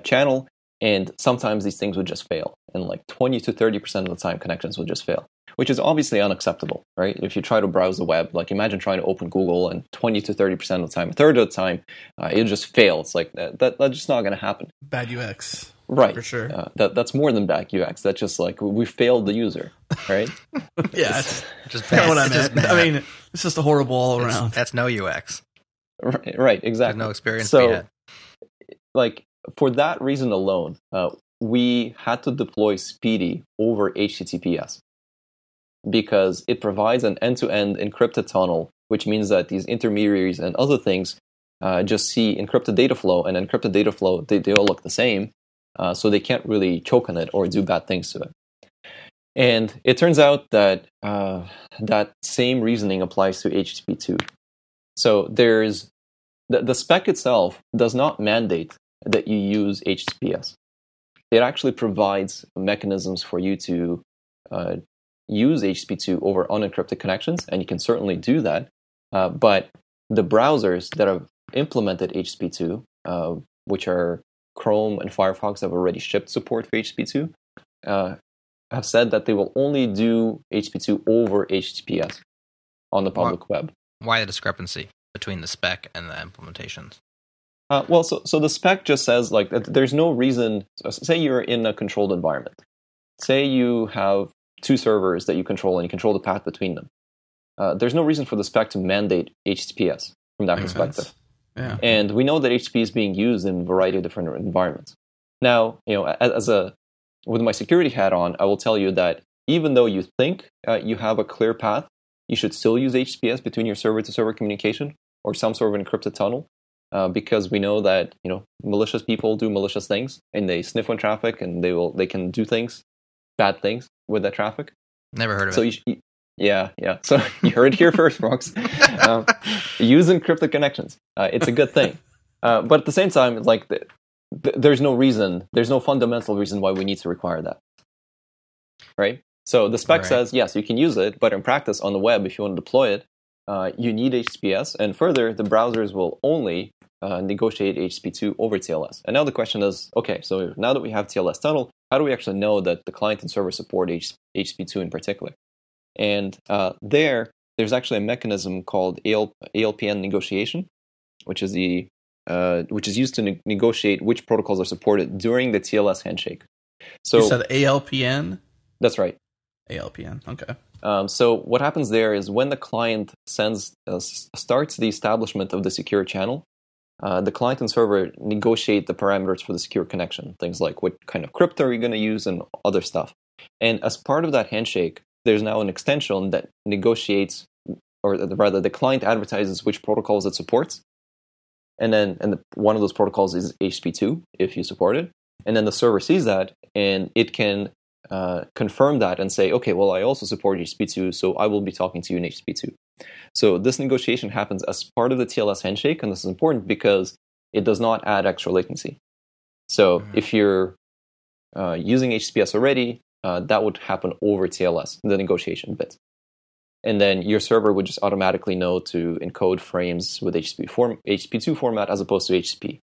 channel, and sometimes these things would just fail. And like 20 to 30% of the time, connections would just fail, which is obviously unacceptable, right? If you try to browse the web, like imagine trying to open Google and 20 to 30% of the time, a third of the time, it'll just fail. It's like, that's just not going to happen. Bad UX. Right. For sure. That's more than bad UX. That's just like, we failed the user, right? Yeah. Just bad. What I meant. It's just a horrible all around. That's no UX. Right, exactly. There's no experience. So, like, for that reason alone, we had to deploy Speedy over HTTPS because it provides an end-to-end encrypted tunnel, which means that these intermediaries and other things just see encrypted data flow, and encrypted data flow, they all look the same. So they can't really choke on it or do bad things to it. And it turns out that that same reasoning applies to HTTP/2. So there's the spec itself does not mandate that you use HTTPS. It actually provides mechanisms for you to use HTTP/2 over unencrypted connections, and you can certainly do that. But the browsers that have implemented HTTP/2, which are Chrome and Firefox have already shipped support for HTTP/2, have said that they will only do HTTP/2 over HTTPS on the public web. Why the discrepancy between the spec and the implementations? So the spec just says like that there's no reason. Say you're in a controlled environment. Say you have two servers that you control and you control the path between them. There's no reason for the spec to mandate HTTPS from that perspective. Yeah. And we know that HTTP is being used in a variety of different environments. Now, with my security hat on, I will tell you that even though you think you have a clear path, you should still use HTTPS between your server-to-server communication or some sort of encrypted tunnel, because we know that malicious people do malicious things and they sniff on traffic and they can do bad things with that traffic. Never heard of it. Yeah. So you heard it here first, Rox. Use encrypted connections. It's a good thing. But at the same time, like there's no fundamental reason why we need to require that. Right? So the spec says, yes, you can use it, but in practice on the web, if you want to deploy it, you need HTTPS. And further, the browsers will only negotiate HTTP/2 over TLS. And now the question is, okay, so now that we have TLS tunnel, how do we actually know that the client and server support HTTP/2 in particular? And there's actually a mechanism called ALPN negotiation, which is used to negotiate which protocols are supported during the TLS handshake. So you said ALPN? That's right. ALPN, okay. So what happens there is when the client starts the establishment of the secure channel, the client and server negotiate the parameters for the secure connection, things like what kind of crypt are you going to use and other stuff. And as part of that handshake, there's now an extension that negotiates, or rather the client advertises which protocols it supports. And one of those protocols is HTTP/2, if you support it. And then the server sees that, and it can confirm that and say, okay, well, I also support HTTP/2, so I will be talking to you in HTTP/2. So this negotiation happens as part of the TLS handshake, and this is important because it does not add extra latency. So if you're using HTTPS already, that would happen over TLS, the negotiation bit. And then your server would just automatically know to encode frames with HTTP/2 format as opposed to HTTP.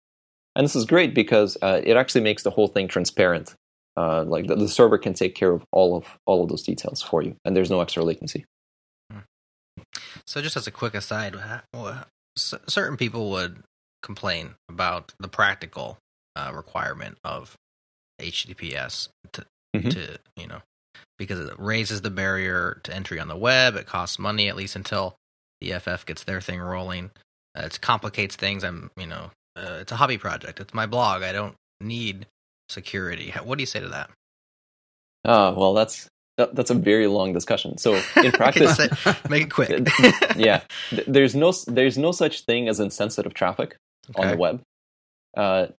And this is great because it actually makes the whole thing transparent. Like the server can take care of all of those details for you, and there's no extra latency. So just as a quick aside, certain people would complain about the practical requirement of HTTPS to because it raises the barrier to entry on the web. It costs money, at least until the FF gets their thing rolling. It complicates things. It's a hobby project. It's my blog. I don't need security. What do you say to that? Well, that's a very long discussion. So in practice, make it quick. Yeah, there's no such thing as insensitive traffic on the web.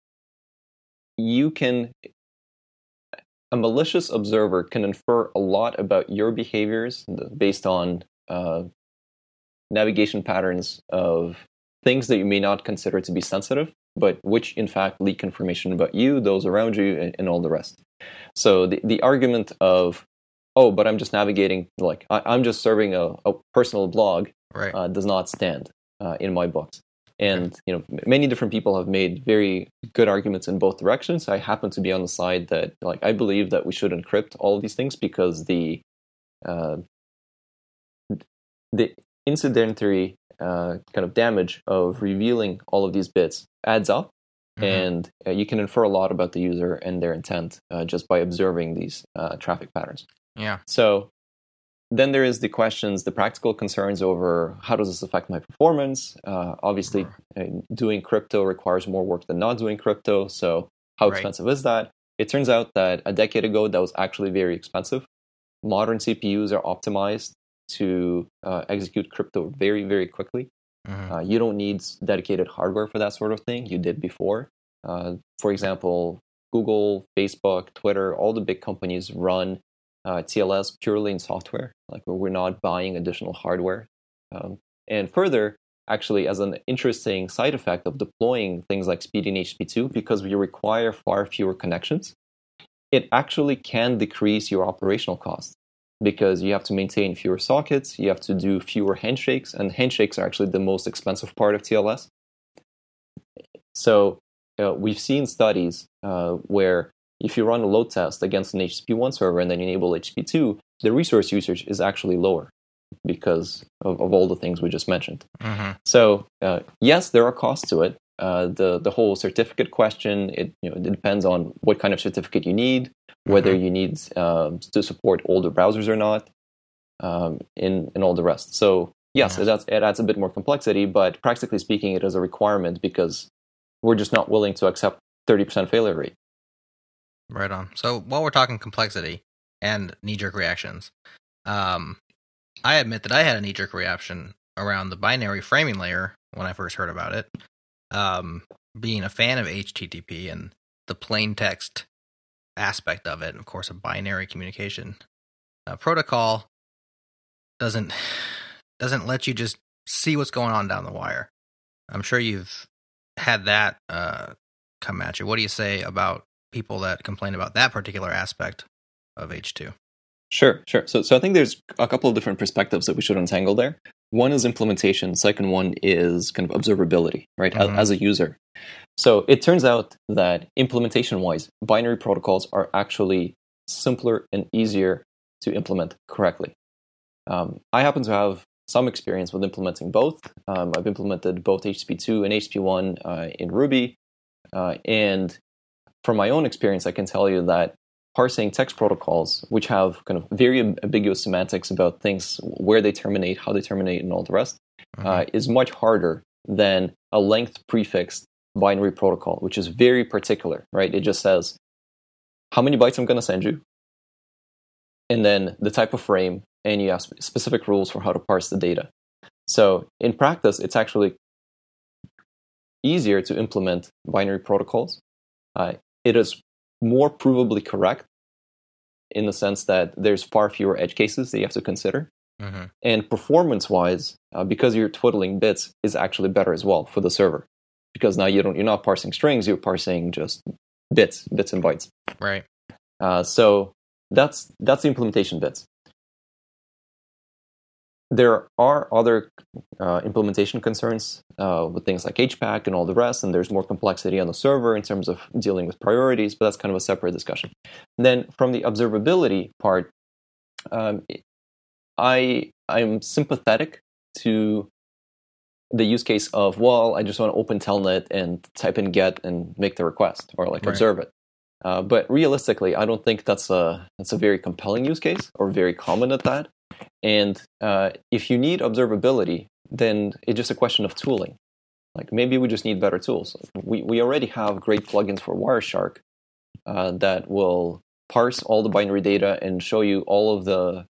A malicious observer can infer a lot about your behaviors based on navigation patterns of things that you may not consider to be sensitive, but which in fact leak information about you, those around you, and all the rest. So the argument of, oh, but I'm just navigating, like I'm just serving a personal blog, right, does not stand in my books. And you know, many different people have made very good arguments in both directions. I happen to be on the side that, like, I believe that we should encrypt all of these things because the incidentary kind of damage of revealing all of these bits adds up, mm-hmm. and you can infer a lot about the user and their intent just by observing these traffic patterns. Yeah. So then there is the questions, the practical concerns over how does this affect my performance? Obviously, doing crypto requires more work than not doing crypto. So how expensive is that? It turns out that a decade ago, that was actually very expensive. Modern CPUs are optimized to execute crypto very, very quickly. Mm-hmm. You don't need dedicated hardware for that sort of thing. You did before. For example, Google, Facebook, Twitter, all the big companies run TLS purely in software. Like, we're not buying additional hardware. And further, actually, as an interesting side effect of deploying things like Speedy and HTTP/2, because we require far fewer connections, it actually can decrease your operational costs because you have to maintain fewer sockets, you have to do fewer handshakes, and handshakes are actually the most expensive part of TLS. So we've seen studies where if you run a load test against an HTTP/1 server and then you enable HTTP/2, the resource usage is actually lower because of all the things we just mentioned. Mm-hmm. So yes, there are costs to it. The whole certificate question, it depends on what kind of certificate you need, whether mm-hmm. you need to support older browsers or not, and all the rest. So yes, mm-hmm. It adds a bit more complexity, but practically speaking, it is a requirement because we're just not willing to accept 30% failure rate. Right on. So while we're talking complexity and knee-jerk reactions, I admit that I had a knee-jerk reaction around the binary framing layer when I first heard about it, being a fan of HTTP and the plain text aspect of it, and of course a binary communication protocol doesn't let you just see what's going on down the wire. I'm sure you've had that come at you. What do you say about people that complain about that particular aspect of H2? Sure. So I think there's a couple of different perspectives that we should untangle there. One is implementation. Second one is kind of observability, right, mm-hmm. as a user. So it turns out that implementation-wise, binary protocols are actually simpler and easier to implement correctly. I happen to have some experience with implementing both. I've implemented both HTTP/2 and HTTP/1 in Ruby, and from my own experience, I can tell you that parsing text protocols, which have kind of very ambiguous semantics about things, where they terminate, how they terminate, and all the rest, mm-hmm. Is much harder than a length prefixed binary protocol, which is very particular, right? It just says how many bytes I'm going to send you, and then the type of frame, and you have specific rules for how to parse the data. So in practice, it's actually easier to implement binary protocols. It is more provably correct in the sense that there's far fewer edge cases that you have to consider. Mm-hmm. And performance-wise, because you're twiddling bits, is actually better as well for the server. Because now you're not parsing strings, you're parsing just bits and bytes. Right. So that's the implementation bits. There are other implementation concerns with things like HPACK and all the rest, and there's more complexity on the server in terms of dealing with priorities, but that's kind of a separate discussion. And then from the observability part, I'm sympathetic to the use case of, well, I just want to open telnet and type in get and make the request, or like observe it. But realistically, I don't think that's a very compelling use case, or very common at that. And if you need observability, then it's just a question of tooling. Like, maybe we just need better tools. We already have great plugins for Wireshark that will parse all the binary data and show you all the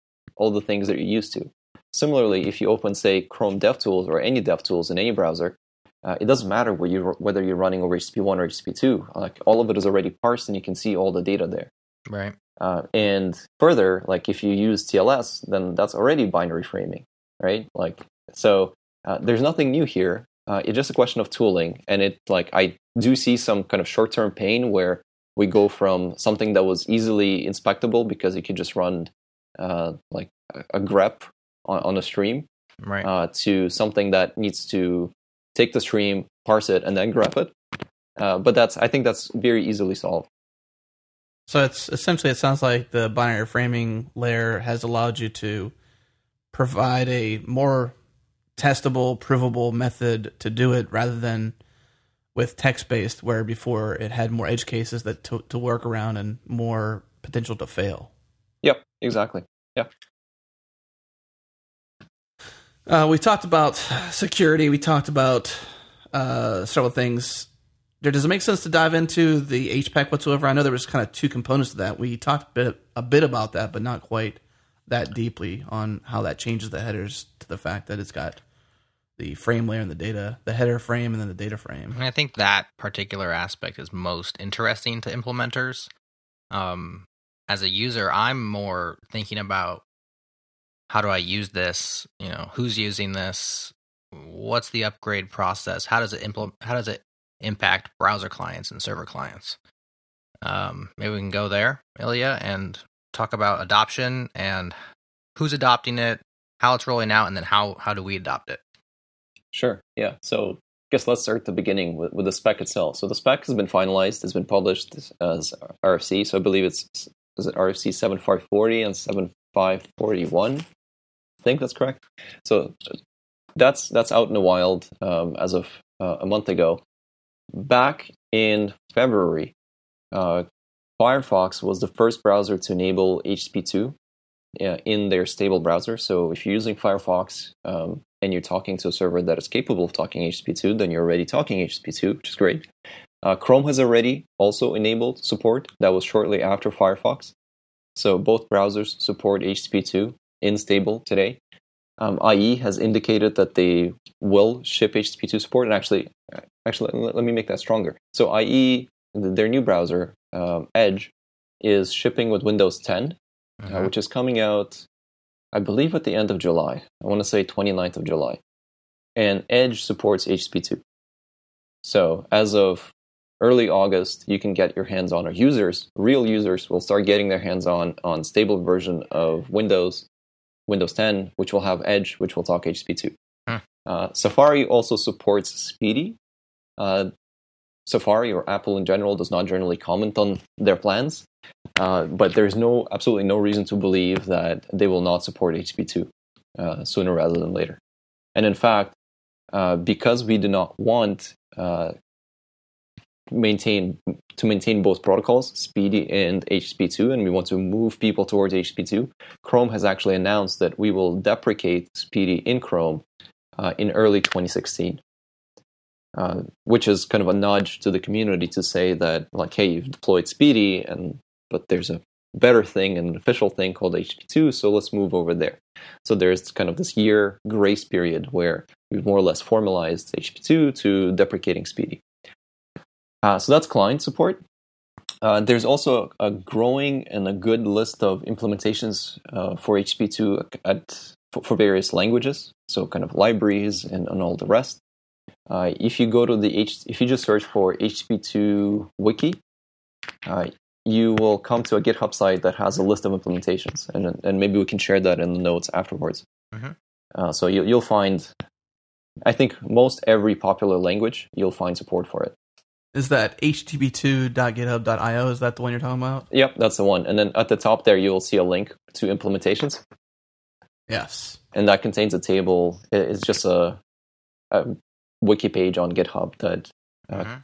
things that you're used to. Similarly, if you open, say, Chrome DevTools or any DevTools in any browser, it doesn't matter whether you're running over HTTP/1 or HTTP/2. Like, all of it is already parsed, and you can see all the data there. Right. And further, like, if you use TLS, then that's already binary framing, right? Like, so there's nothing new here. It's just a question of tooling. And it like I do see some kind of short-term pain where we go from something that was easily inspectable because you could just run like a grep on a stream right. To something that needs to take the stream, parse it, and then grep it. But I think that's very easily solved. So it's essentially, it sounds like the binary framing layer has allowed you to provide a more testable, provable method to do it rather than with text-based, where before it had more edge cases that to work around and more potential to fail. Yep, exactly. Yep. We talked about security. We talked about several things. Does it make sense to dive into the HPACK whatsoever? I know there was kind of two components to that. We talked a bit about that, but not quite that deeply on how that changes the headers to the fact that it's got the frame layer and the data, the header frame and then the data frame. And I think that particular aspect is most interesting to implementers. As a user, I'm more thinking about how do I use this? You know, who's using this? What's the upgrade process? How does it impact browser clients and server clients? Maybe we can go there, Ilya, and talk about adoption and who's adopting it, how it's rolling out, and then how do we adopt it? Sure, yeah. So I guess let's start at the beginning with the spec itself. So the spec has been finalized. It's been published as RFC. So I believe it's RFC 7540 and 7541. I think that's correct. So that's out in the wild as of a month ago. Back in February, Firefox was the first browser to enable HTTP/2 in their stable browser. So if you're using Firefox and you're talking to a server that is capable of talking HTTP/2, then you're already talking HTTP/2, which is great. Chrome has already also enabled support. That was shortly after Firefox. So both browsers support HTTP/2 in stable today. IE has indicated that they will ship HTTP/2 support. And actually, let me make that stronger. So IE, their new browser, Edge, is shipping with Windows 10, which is coming out, I believe, at the end of July. I want to say 29th of July. And Edge supports HTTP/2. So as of early August, you can get your hands on, or users, real users, will start getting their hands on stable version of Windows 10, which will have Edge, which will talk HTTP/2. Safari also supports Speedy. Safari, or Apple in general, does not generally comment on their plans, but there's absolutely no reason to believe that they will not support HTTP/2 sooner rather than later. And in fact, because we do not want maintain both protocols, Speedy and HTTP/2, and we want to move people towards HTTP/2, Chrome has actually announced that we will deprecate Speedy in Chrome in early 2016, which is kind of a nudge to the community to say that, like, hey, you've deployed Speedy, but there's a better thing, an official thing called HTTP/2, so let's move over there. So there's kind of this year grace period where we've more or less formalized HTTP/2 to deprecating Speedy. So that's client support. There's also a growing and a good list of implementations for HTTP/2 for various languages, so kind of libraries and all the rest. If you go to if you just search for HTTP/2 wiki, you will come to a GitHub site that has a list of implementations, and maybe we can share that in the notes afterwards. Mm-hmm. So you'll find, I think, most every popular language, you'll find support for it. Is that http2.github.io? Is that the one you're talking about? Yep, that's the one. And then at the top there, you'll see a link to implementations. Yes. And that contains a table. It's just a wiki page on GitHub that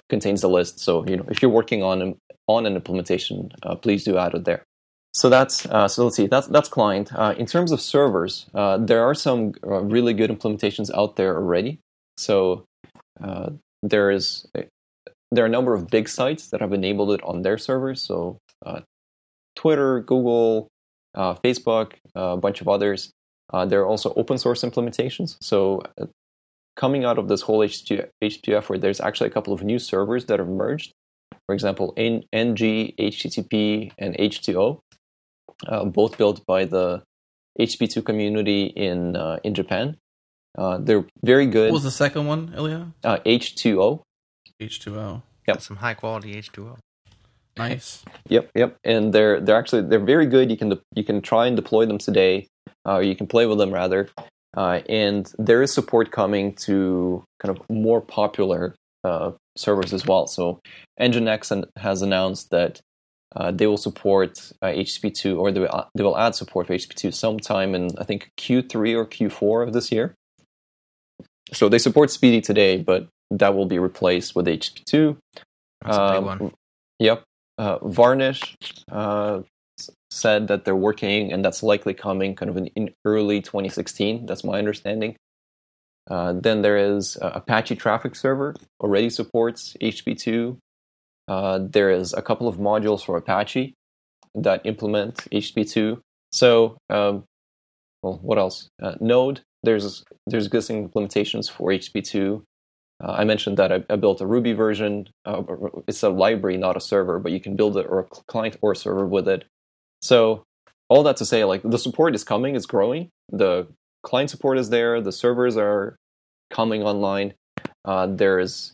contains the list. So, you know, if you're working on an implementation, please do add it there. So that's let's see. That's client. In terms of servers, there are some really good implementations out there already. So there are a number of big sites that have enabled it on their servers, so Twitter, Google, Facebook, a bunch of others. There are also open source implementations. So coming out of this whole HTTP effort, there's actually a couple of new servers that have merged. For example, nghttp, and H2O, both built by the HTTP/2 community in Japan. They're very good. What was the second one, Ilya? H2O. H2O. Yep. That's some high quality H2O. Nice. Yep. And they're very good. You can try and deploy them today, or you can play with them rather. And there is support coming to kind of more popular servers as well. So Nginx has announced that they will support HTTP/2, or they will add support for HTTP/2 sometime in, I think, Q3 or Q4 of this year. So they support Speedy today, but that will be replaced with HTTP/2. That's a big one. Yep. Varnish said that they're working, and that's likely coming kind of in early 2016. That's my understanding. Then there is Apache Traffic Server, already supports HTTP/2. There is a couple of modules for Apache that implement HTTP/2. So, what else? Node, there's existing implementations for HTTP/2. I mentioned that I built a Ruby version. It's a library, not a server, but you can build it, or a client or server with it. So all that to say, like, the support is coming, it's growing. The client support is there. The servers are coming online. There's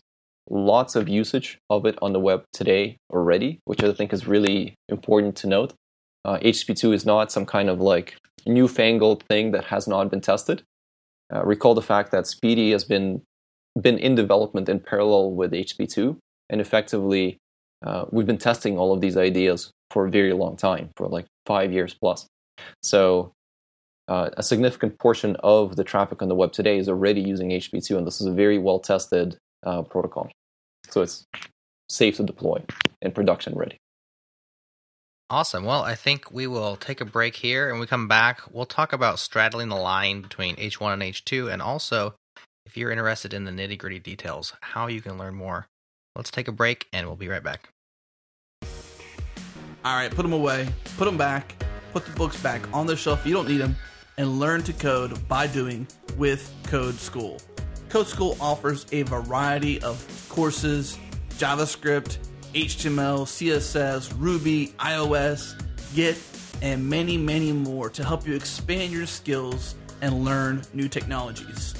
lots of usage of it on the web today already, which I think is really important to note. HTTP/2 is not some kind of like newfangled thing that has not been tested. Recall the fact that Speedy has been in development in parallel with HTTP/2, and effectively we've been testing all of these ideas for a very long time, for like 5 years plus. So a significant portion of the traffic on the web today is already using HTTP/2, and this is a very well-tested protocol. So it's safe to deploy and production ready. Awesome. Well, I think we will take a break here, and when we come back, we'll talk about straddling the line between H1 and H2, and also, if you're interested in the nitty-gritty details, how you can learn more. Let's take a break, and we'll be right back. All right, put them away, put them back, put the books back on the shelf if you don't need them, and learn to code by doing with CodeSchool. CodeSchool offers a variety of courses: JavaScript, HTML, CSS, Ruby, iOS, Git, and many, many more to help you expand your skills and learn new technologies.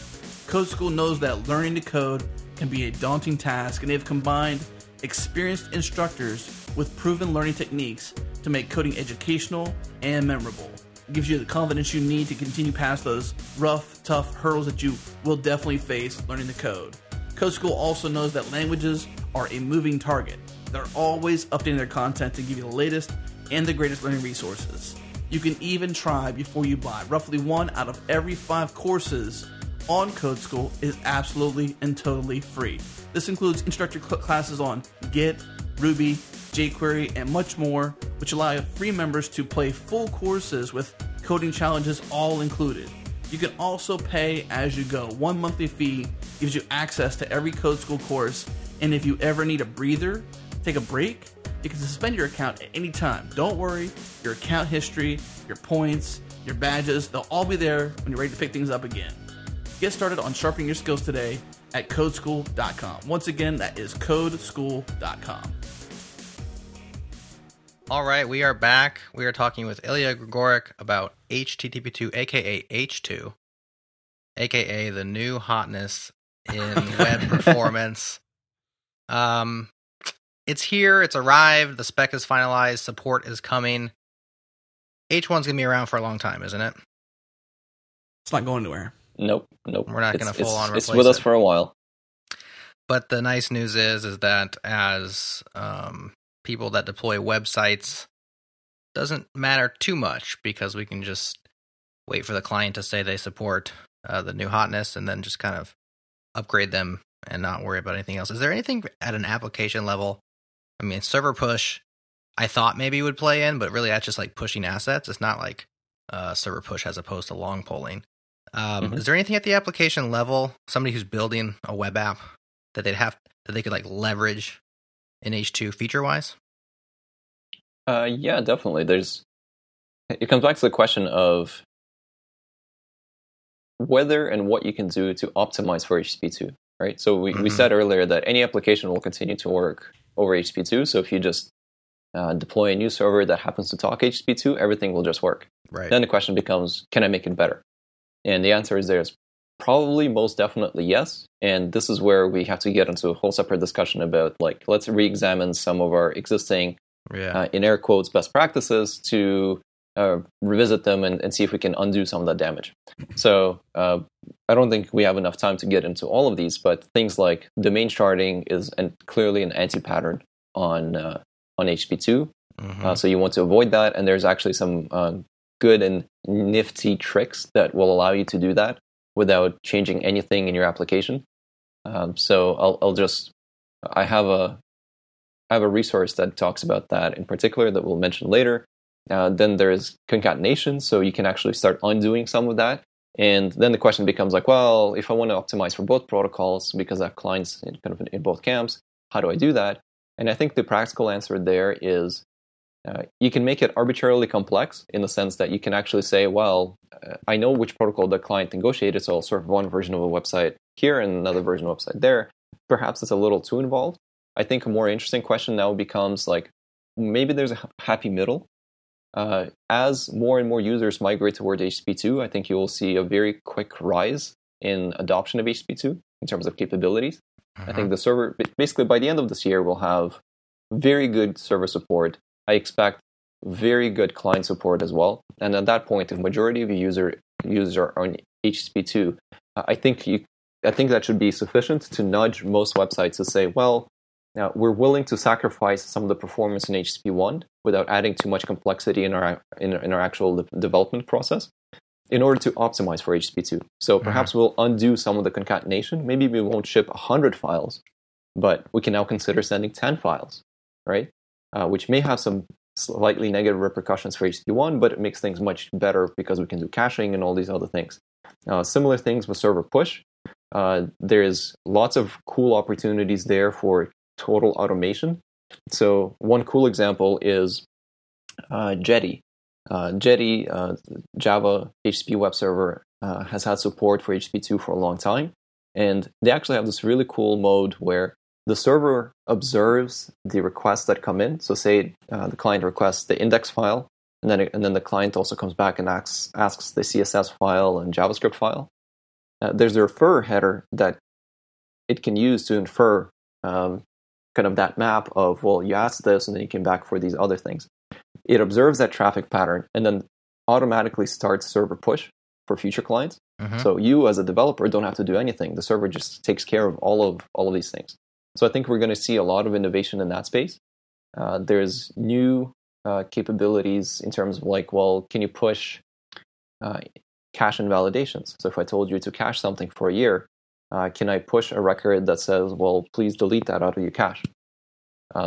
CodeSchool knows that learning to code can be a daunting task, and they've combined experienced instructors with proven learning techniques to make coding educational and memorable. It gives you the confidence you need to continue past those rough, tough hurdles that you will definitely face learning to code. CodeSchool also knows that languages are a moving target. They're always updating their content to give you the latest and the greatest learning resources. You can even try before you buy. Roughly 1 out of every 5 courses on CodeSchool is absolutely and totally free. This includes introductory classes on Git, Ruby, jQuery, and much more, which allow free members to play full courses with coding challenges all included. You can also pay as you go. One monthly fee gives you access to every CodeSchool course, and if you ever need a breather, take a break, you can suspend your account at any time. Don't worry, your account history, your points, your badges, they'll all be there when you're ready to pick things up again. Get started on sharpening your skills today at codeschool.com. Once again, that is codeschool.com. All right, we are back. We are talking with Ilya Grigorik about HTTP/2, aka H2, aka the new hotness in web performance. It's here, it's arrived, the spec is finalized, support is coming. H1's going to be around for a long time, isn't it? It's not going anywhere. Nope. We're not going to full on replace it. It's with us for a while. But the nice news is that as people that deploy websites, doesn't matter too much, because we can just wait for the client to say they support the new hotness, and then just kind of upgrade them and not worry about anything else. Is there anything at an application level? I mean, server push, I thought maybe would play in, but really that's just like pushing assets. It's not like server push as opposed to long polling. Is there anything at the application level, somebody who's building a web app, that they could like leverage in H2 feature wise? Yeah, definitely. It comes back to the question of whether and what you can do to optimize for HTTP/2, right? So we said earlier that any application will continue to work over HTTP/2. So if you just deploy a new server that happens to talk HTTP/2, everything will just work. Right. Then the question becomes, can I make it better? And the answer is there's Probably, most definitely, yes. And this is where we have to get into a whole separate discussion about, like, let's re-examine some of our existing, in air quotes, best practices to revisit them and see if we can undo some of that damage. So I don't think we have enough time to get into all of these, but things like domain sharding is clearly an anti-pattern on HTTP/2. Mm-hmm. So you want to avoid that, and there's actually some good and nifty tricks that will allow you to do that without changing anything in your application. So I have a resource that talks about that in particular that we'll mention later. Then there is concatenation, so you can actually start undoing some of that. And then the question becomes like, well, if I want to optimize for both protocols because I have clients in both camps, how do I do that? And I think the practical answer there is you can make it arbitrarily complex in the sense that you can actually say, well, I know which protocol the client negotiated, so I'll serve one version of a website here and another version of a website there. Perhaps it's a little too involved. I think a more interesting question now becomes like, maybe there's a happy middle. As more and more users migrate toward HTTP/2, I think you will see a very quick rise in adoption of HTTP/2 in terms of capabilities. Uh-huh. I think the server, basically by the end of this year, will have very good server support. I expect very good client support as well. And at that point, if the majority of your users are on HTTP/2, I think that should be sufficient to nudge most websites to say, well, now we're willing to sacrifice some of the performance in HTTP/1 without adding too much complexity in our actual development process in order to optimize for HTTP/2. So perhaps we'll undo some of the concatenation. Maybe we won't ship 100 files, but we can now consider sending 10 files, right? Which may have some slightly negative repercussions for HTTP/1, but it makes things much better because we can do caching and all these other things. Similar things with server push. There's lots of cool opportunities there for total automation. So one cool example is Jetty. Jetty, Java HTTP web server, has had support for HTTP/2 for a long time. And they actually have this really cool mode where the server observes the requests that come in. So say the client requests the index file, and then the client also comes back and asks the CSS file and JavaScript file. There's a refer header that it can use to infer kind of that map of, well, you asked this, and then you came back for these other things. It observes that traffic pattern and then automatically starts server push for future clients. Mm-hmm. So you as a developer don't have to do anything. The server just takes care of all of these things. So I think we're going to see a lot of innovation in that space. There's new capabilities in terms of like, well, can you push cache invalidations? So if I told you to cache something for a year, can I push a record that says, well, please delete that out of your cache?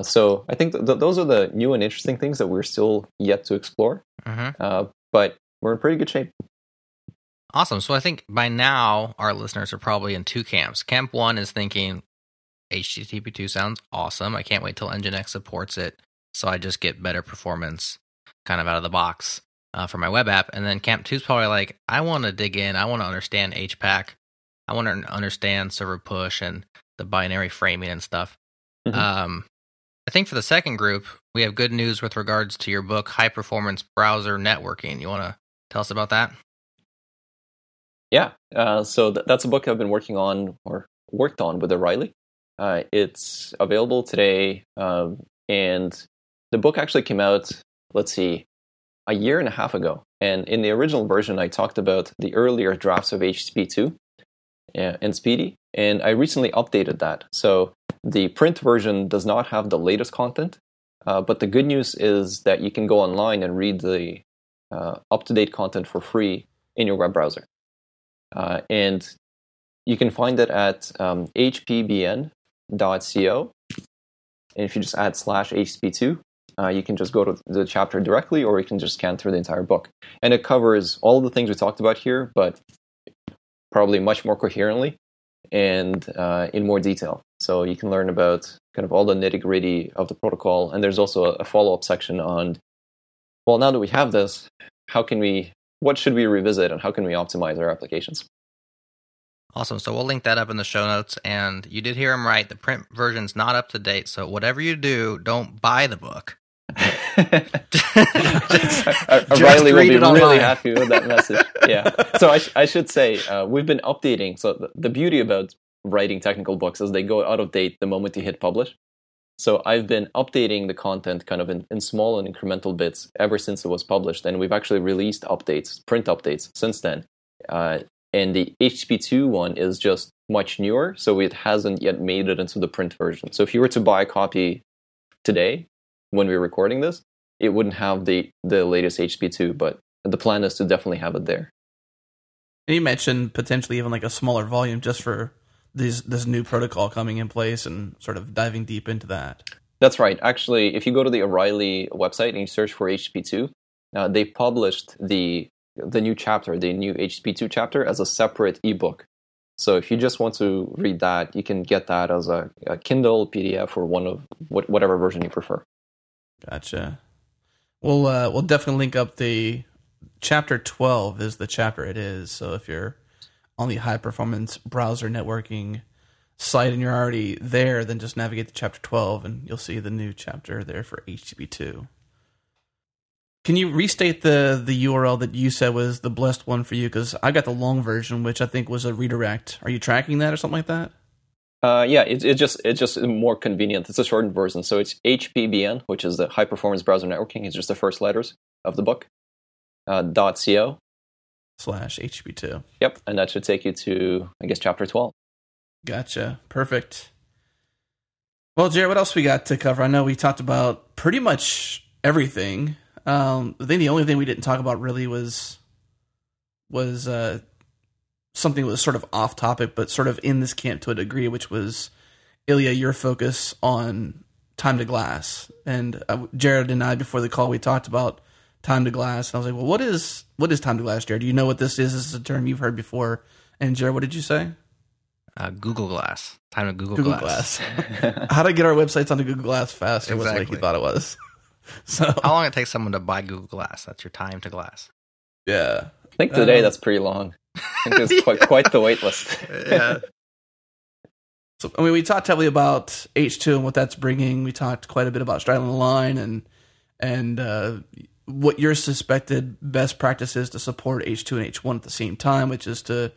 So I think those are the new and interesting things that we're still yet to explore. Mm-hmm. But we're in pretty good shape. Awesome. So I think by now our listeners are probably in two camps. Camp one is thinking, HTTP/2 sounds awesome. I can't wait till Nginx supports it, so I just get better performance kind of out of the box for my web app. And then Camp 2 is probably like, I want to dig in. I want to understand HPACK. I want to understand server push and the binary framing and stuff. Mm-hmm. I think for the second group, we have good news with regards to your book, High Performance Browser Networking. You want to tell us about that? Yeah. So that's a book I've been worked on with O'Reilly. It's available today, and the book actually came out, a year and a half ago. And in the original version, I talked about the earlier drafts of HTTP/2 and SPDY, and I recently updated that. So the print version does not have the latest content, but the good news is that you can go online and read the up-to-date content for free in your web browser. And you can find it at hpbn.co. And if you just add /HTTP/2, you can just go to the chapter directly, or you can just scan through the entire book. And it covers all the things we talked about here, but probably much more coherently and in more detail. So you can learn about kind of all the nitty-gritty of the protocol. And there's also a follow-up section on, well, now that we have this, what should we revisit and how can we optimize our applications? Awesome. So we'll link that up in the show notes. And you did hear him right. The print version's not up to date. So whatever you do, don't buy the book. O'Reilly will be really happy with that message. Yeah. So I should say we've been updating. So the beauty about writing technical books is they go out of date the moment you hit publish. So I've been updating the content kind of in small and incremental bits ever since it was published. And we've actually released updates, print updates since then. And the HTTP/2 one is just much newer. So it hasn't yet made it into the print version. So if you were to buy a copy today, when we're recording this, it wouldn't have the latest HTTP/2, but the plan is to definitely have it there. And you mentioned potentially even like a smaller volume just for this new protocol coming in place and sort of diving deep into that. That's right. Actually, if you go to the O'Reilly website and you search for HTTP/2, they published the new chapter, the new HTTP/2 chapter, as a separate ebook. So if you just want to read that, you can get that as a Kindle, PDF, or one of whatever version you prefer. Gotcha. We'll definitely link up the chapter 12 is the chapter it is. So if you're on the High Performance Browser Networking site and you're already there, then just navigate to chapter 12 and you'll see the new chapter there for HTTP/2. Can you restate the URL that you said was the blessed one for you? Because I got the long version, which I think was a redirect. Are you tracking that or something like that? Yeah, it's just more convenient. It's a shortened version. So it's HPBN, which is the High Performance Browser Networking. It's just the first letters of the book. .co. /HTTP/2. Yep, and that should take you to, I guess, chapter 12. Gotcha. Perfect. Well, Jared, what else we got to cover? I know we talked about pretty much everything. I think the only thing we didn't talk about really was something that was sort of off topic, but sort of in this camp to a degree, which was, Ilya, your focus on time to glass. And Jared and I, before the call, we talked about time to glass. And I was like, well, what is time to glass, Jared? Do you know what this is? This is a term you've heard before. And Jared, what did you say? Google Glass. Time to Google Glass. How to get our websites onto Google Glass fast. Exactly. It wasn't like you thought it was. So how long it takes someone to buy Google Glass. That's your time to glass. Yeah. I think today that's pretty long. I think it's quite the wait list. Yeah. So, I mean, we talked heavily about H2 and what that's bringing. We talked quite a bit about straddling the line and what your suspected best practice is to support H2 and H1 at the same time, which is to,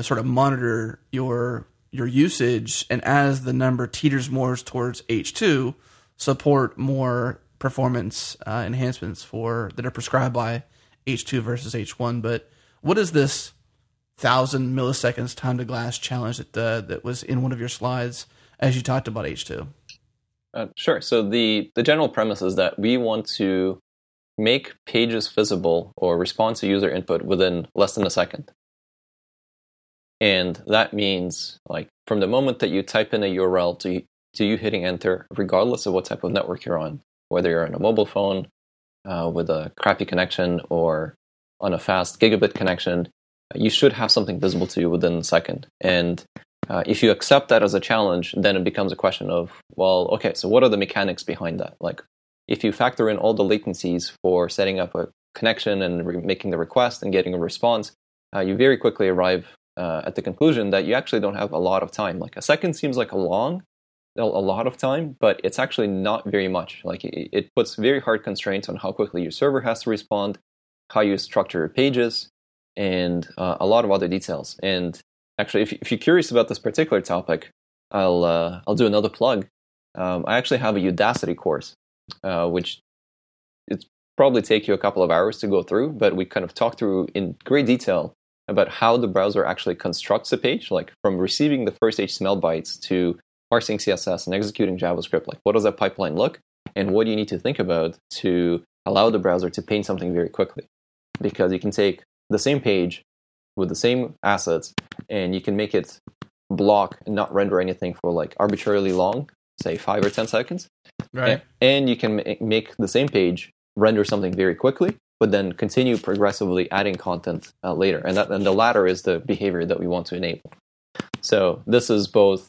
sort of monitor your usage. And as the number teeters more towards H2, support more performance enhancements that are prescribed by H2 versus H1. But what is this 1,000 milliseconds time to glass challenge that was in one of your slides as you talked about H2? Sure. So the general premise is that we want to make pages visible or respond to user input within less than a second. And that means, like, from the moment that you type in a URL to you hitting enter, regardless of what type of network you're on, whether you're on a mobile phone with a crappy connection or on a fast gigabit connection, you should have something visible to you within a second. And if you accept that as a challenge, then it becomes a question of, well, okay, so what are the mechanics behind that? Like, if you factor in all the latencies for setting up a connection and making the request and getting a response, you very quickly arrive at the conclusion that you actually don't have a lot of time. Like, a second seems like a lot of time, but it's actually not very much. Like, it puts very hard constraints on how quickly your server has to respond, how you structure your pages, and a lot of other details. And actually, if you're curious about this particular topic, I'll do another plug. I actually have a Udacity course, which it's probably take you a couple of hours to go through, but we kind of talk through in great detail about how the browser actually constructs a page, like from receiving the first HTML bytes to parsing CSS and executing JavaScript. Like, what does that pipeline look, and what do you need to think about to allow the browser to paint something very quickly? Because you can take the same page with the same assets and you can make it block and not render anything for like arbitrarily long, say 5 or 10 seconds. Right. And you can make the same page render something very quickly, but then continue progressively adding content later. And the latter is the behavior that we want to enable. So this is both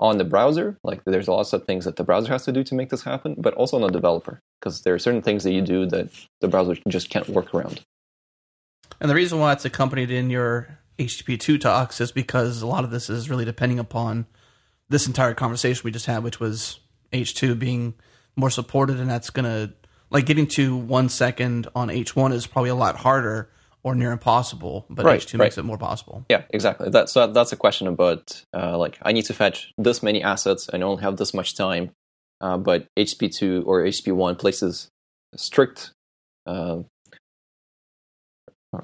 on the browser, like there's lots of things that the browser has to do to make this happen, but also on the developer, because there are certain things that you do that the browser just can't work around. And the reason why it's accompanied in your HTTP/2 talks is because a lot of this is really depending upon this entire conversation we just had, which was H2 being more supported, and that's going to like getting to 1 second on H1 is probably a lot harder or near impossible, but H2 makes it more possible. Yeah, exactly. That's a question about like I need to fetch this many assets and only have this much time, but HTTP/2 or HTTP/1 places strict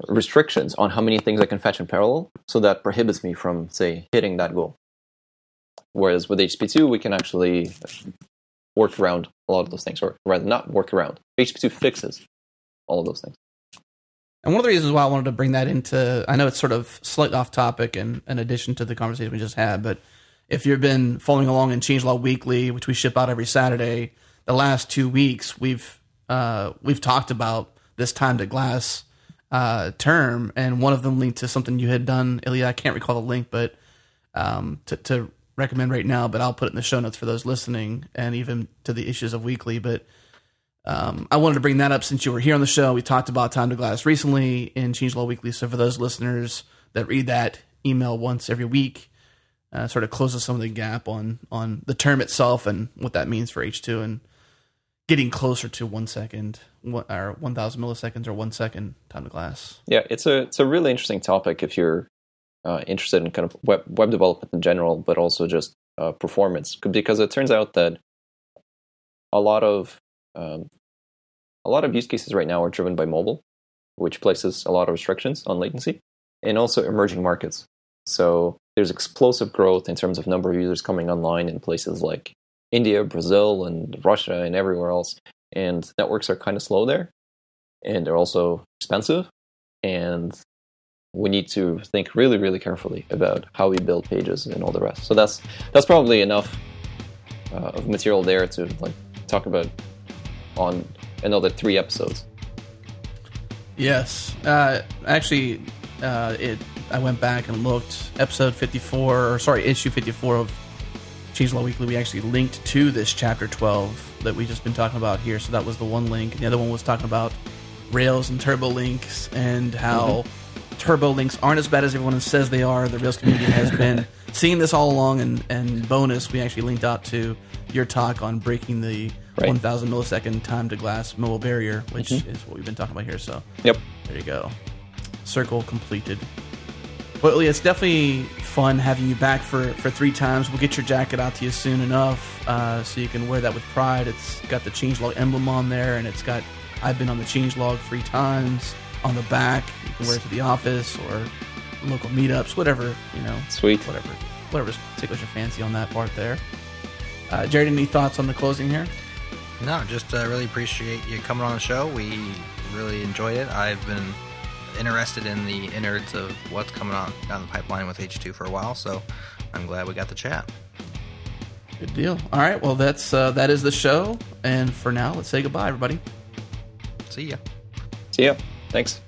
restrictions on how many things I can fetch in parallel, so that prohibits me from, say, hitting that goal. Whereas with HTTP/2, we can actually work around a lot of those things, or rather not work around. HTTP/2 fixes all of those things. And one of the reasons why I wanted to bring that into, I know it's sort of slightly off topic and in addition to the conversation we just had, but if you've been following along in Changelog Weekly, which we ship out every Saturday, the last 2 weeks we've talked about this time to glass term, and one of them linked to something you had done, Ilya. I can't recall the link, but to recommend right now, but I'll put it in the show notes for those listening, and even to the issues of Weekly. But I wanted to bring that up since you were here on the show. We talked about time to glass recently in Changelog Weekly. So for those listeners that read that email once every week, sort of closes some of the gap on the term itself and what that means for H2 and getting closer to 1 second or 1,000 milliseconds or 1 second time to glass. Yeah, it's a really interesting topic if you're interested in kind of web development in general, but also just performance, because it turns out that a lot of use cases right now are driven by mobile, which places a lot of restrictions on latency, and also emerging markets. So there's explosive growth in terms of number of users coming online in places like India, Brazil, and Russia, and everywhere else. And networks are kind of slow there, and they're also expensive. And we need to think really, really carefully about how we build pages and all the rest. So that's probably enough of material there to like talk about on another 3 episodes. Yes. I went back and looked. Issue 54 of Changelog Weekly, we actually linked to this Chapter 12 that we've just been talking about here. So that was the one link. The other one was talking about Rails and Turbolinks and how Turbolinks aren't as bad as everyone says they are. The Rails community has been seeing this all along. And bonus, we actually linked out to your talk on breaking the 1,000 millisecond time to glass mobile barrier, which is what we've been talking about here. So there you go. Circle completed. Well, Ilya, it's definitely fun having you back for 3 times. We'll get your jacket out to you soon enough so you can wear that with pride. It's got the Changelog emblem on there, and it's got I've been on the Changelog 3 times on the back. You can wear it to the office or local meetups, whatever, you know. Sweet. Whatever tickles your fancy on that part there. Jared, any thoughts on the closing here? No, just really appreciate you coming on the show. We really enjoyed it. I've been interested in the innards of what's coming on down the pipeline with H2 for a while, so I'm glad we got the chat. Good deal. All right, well, that is the show, and for now, let's say goodbye, everybody. See ya. Thanks.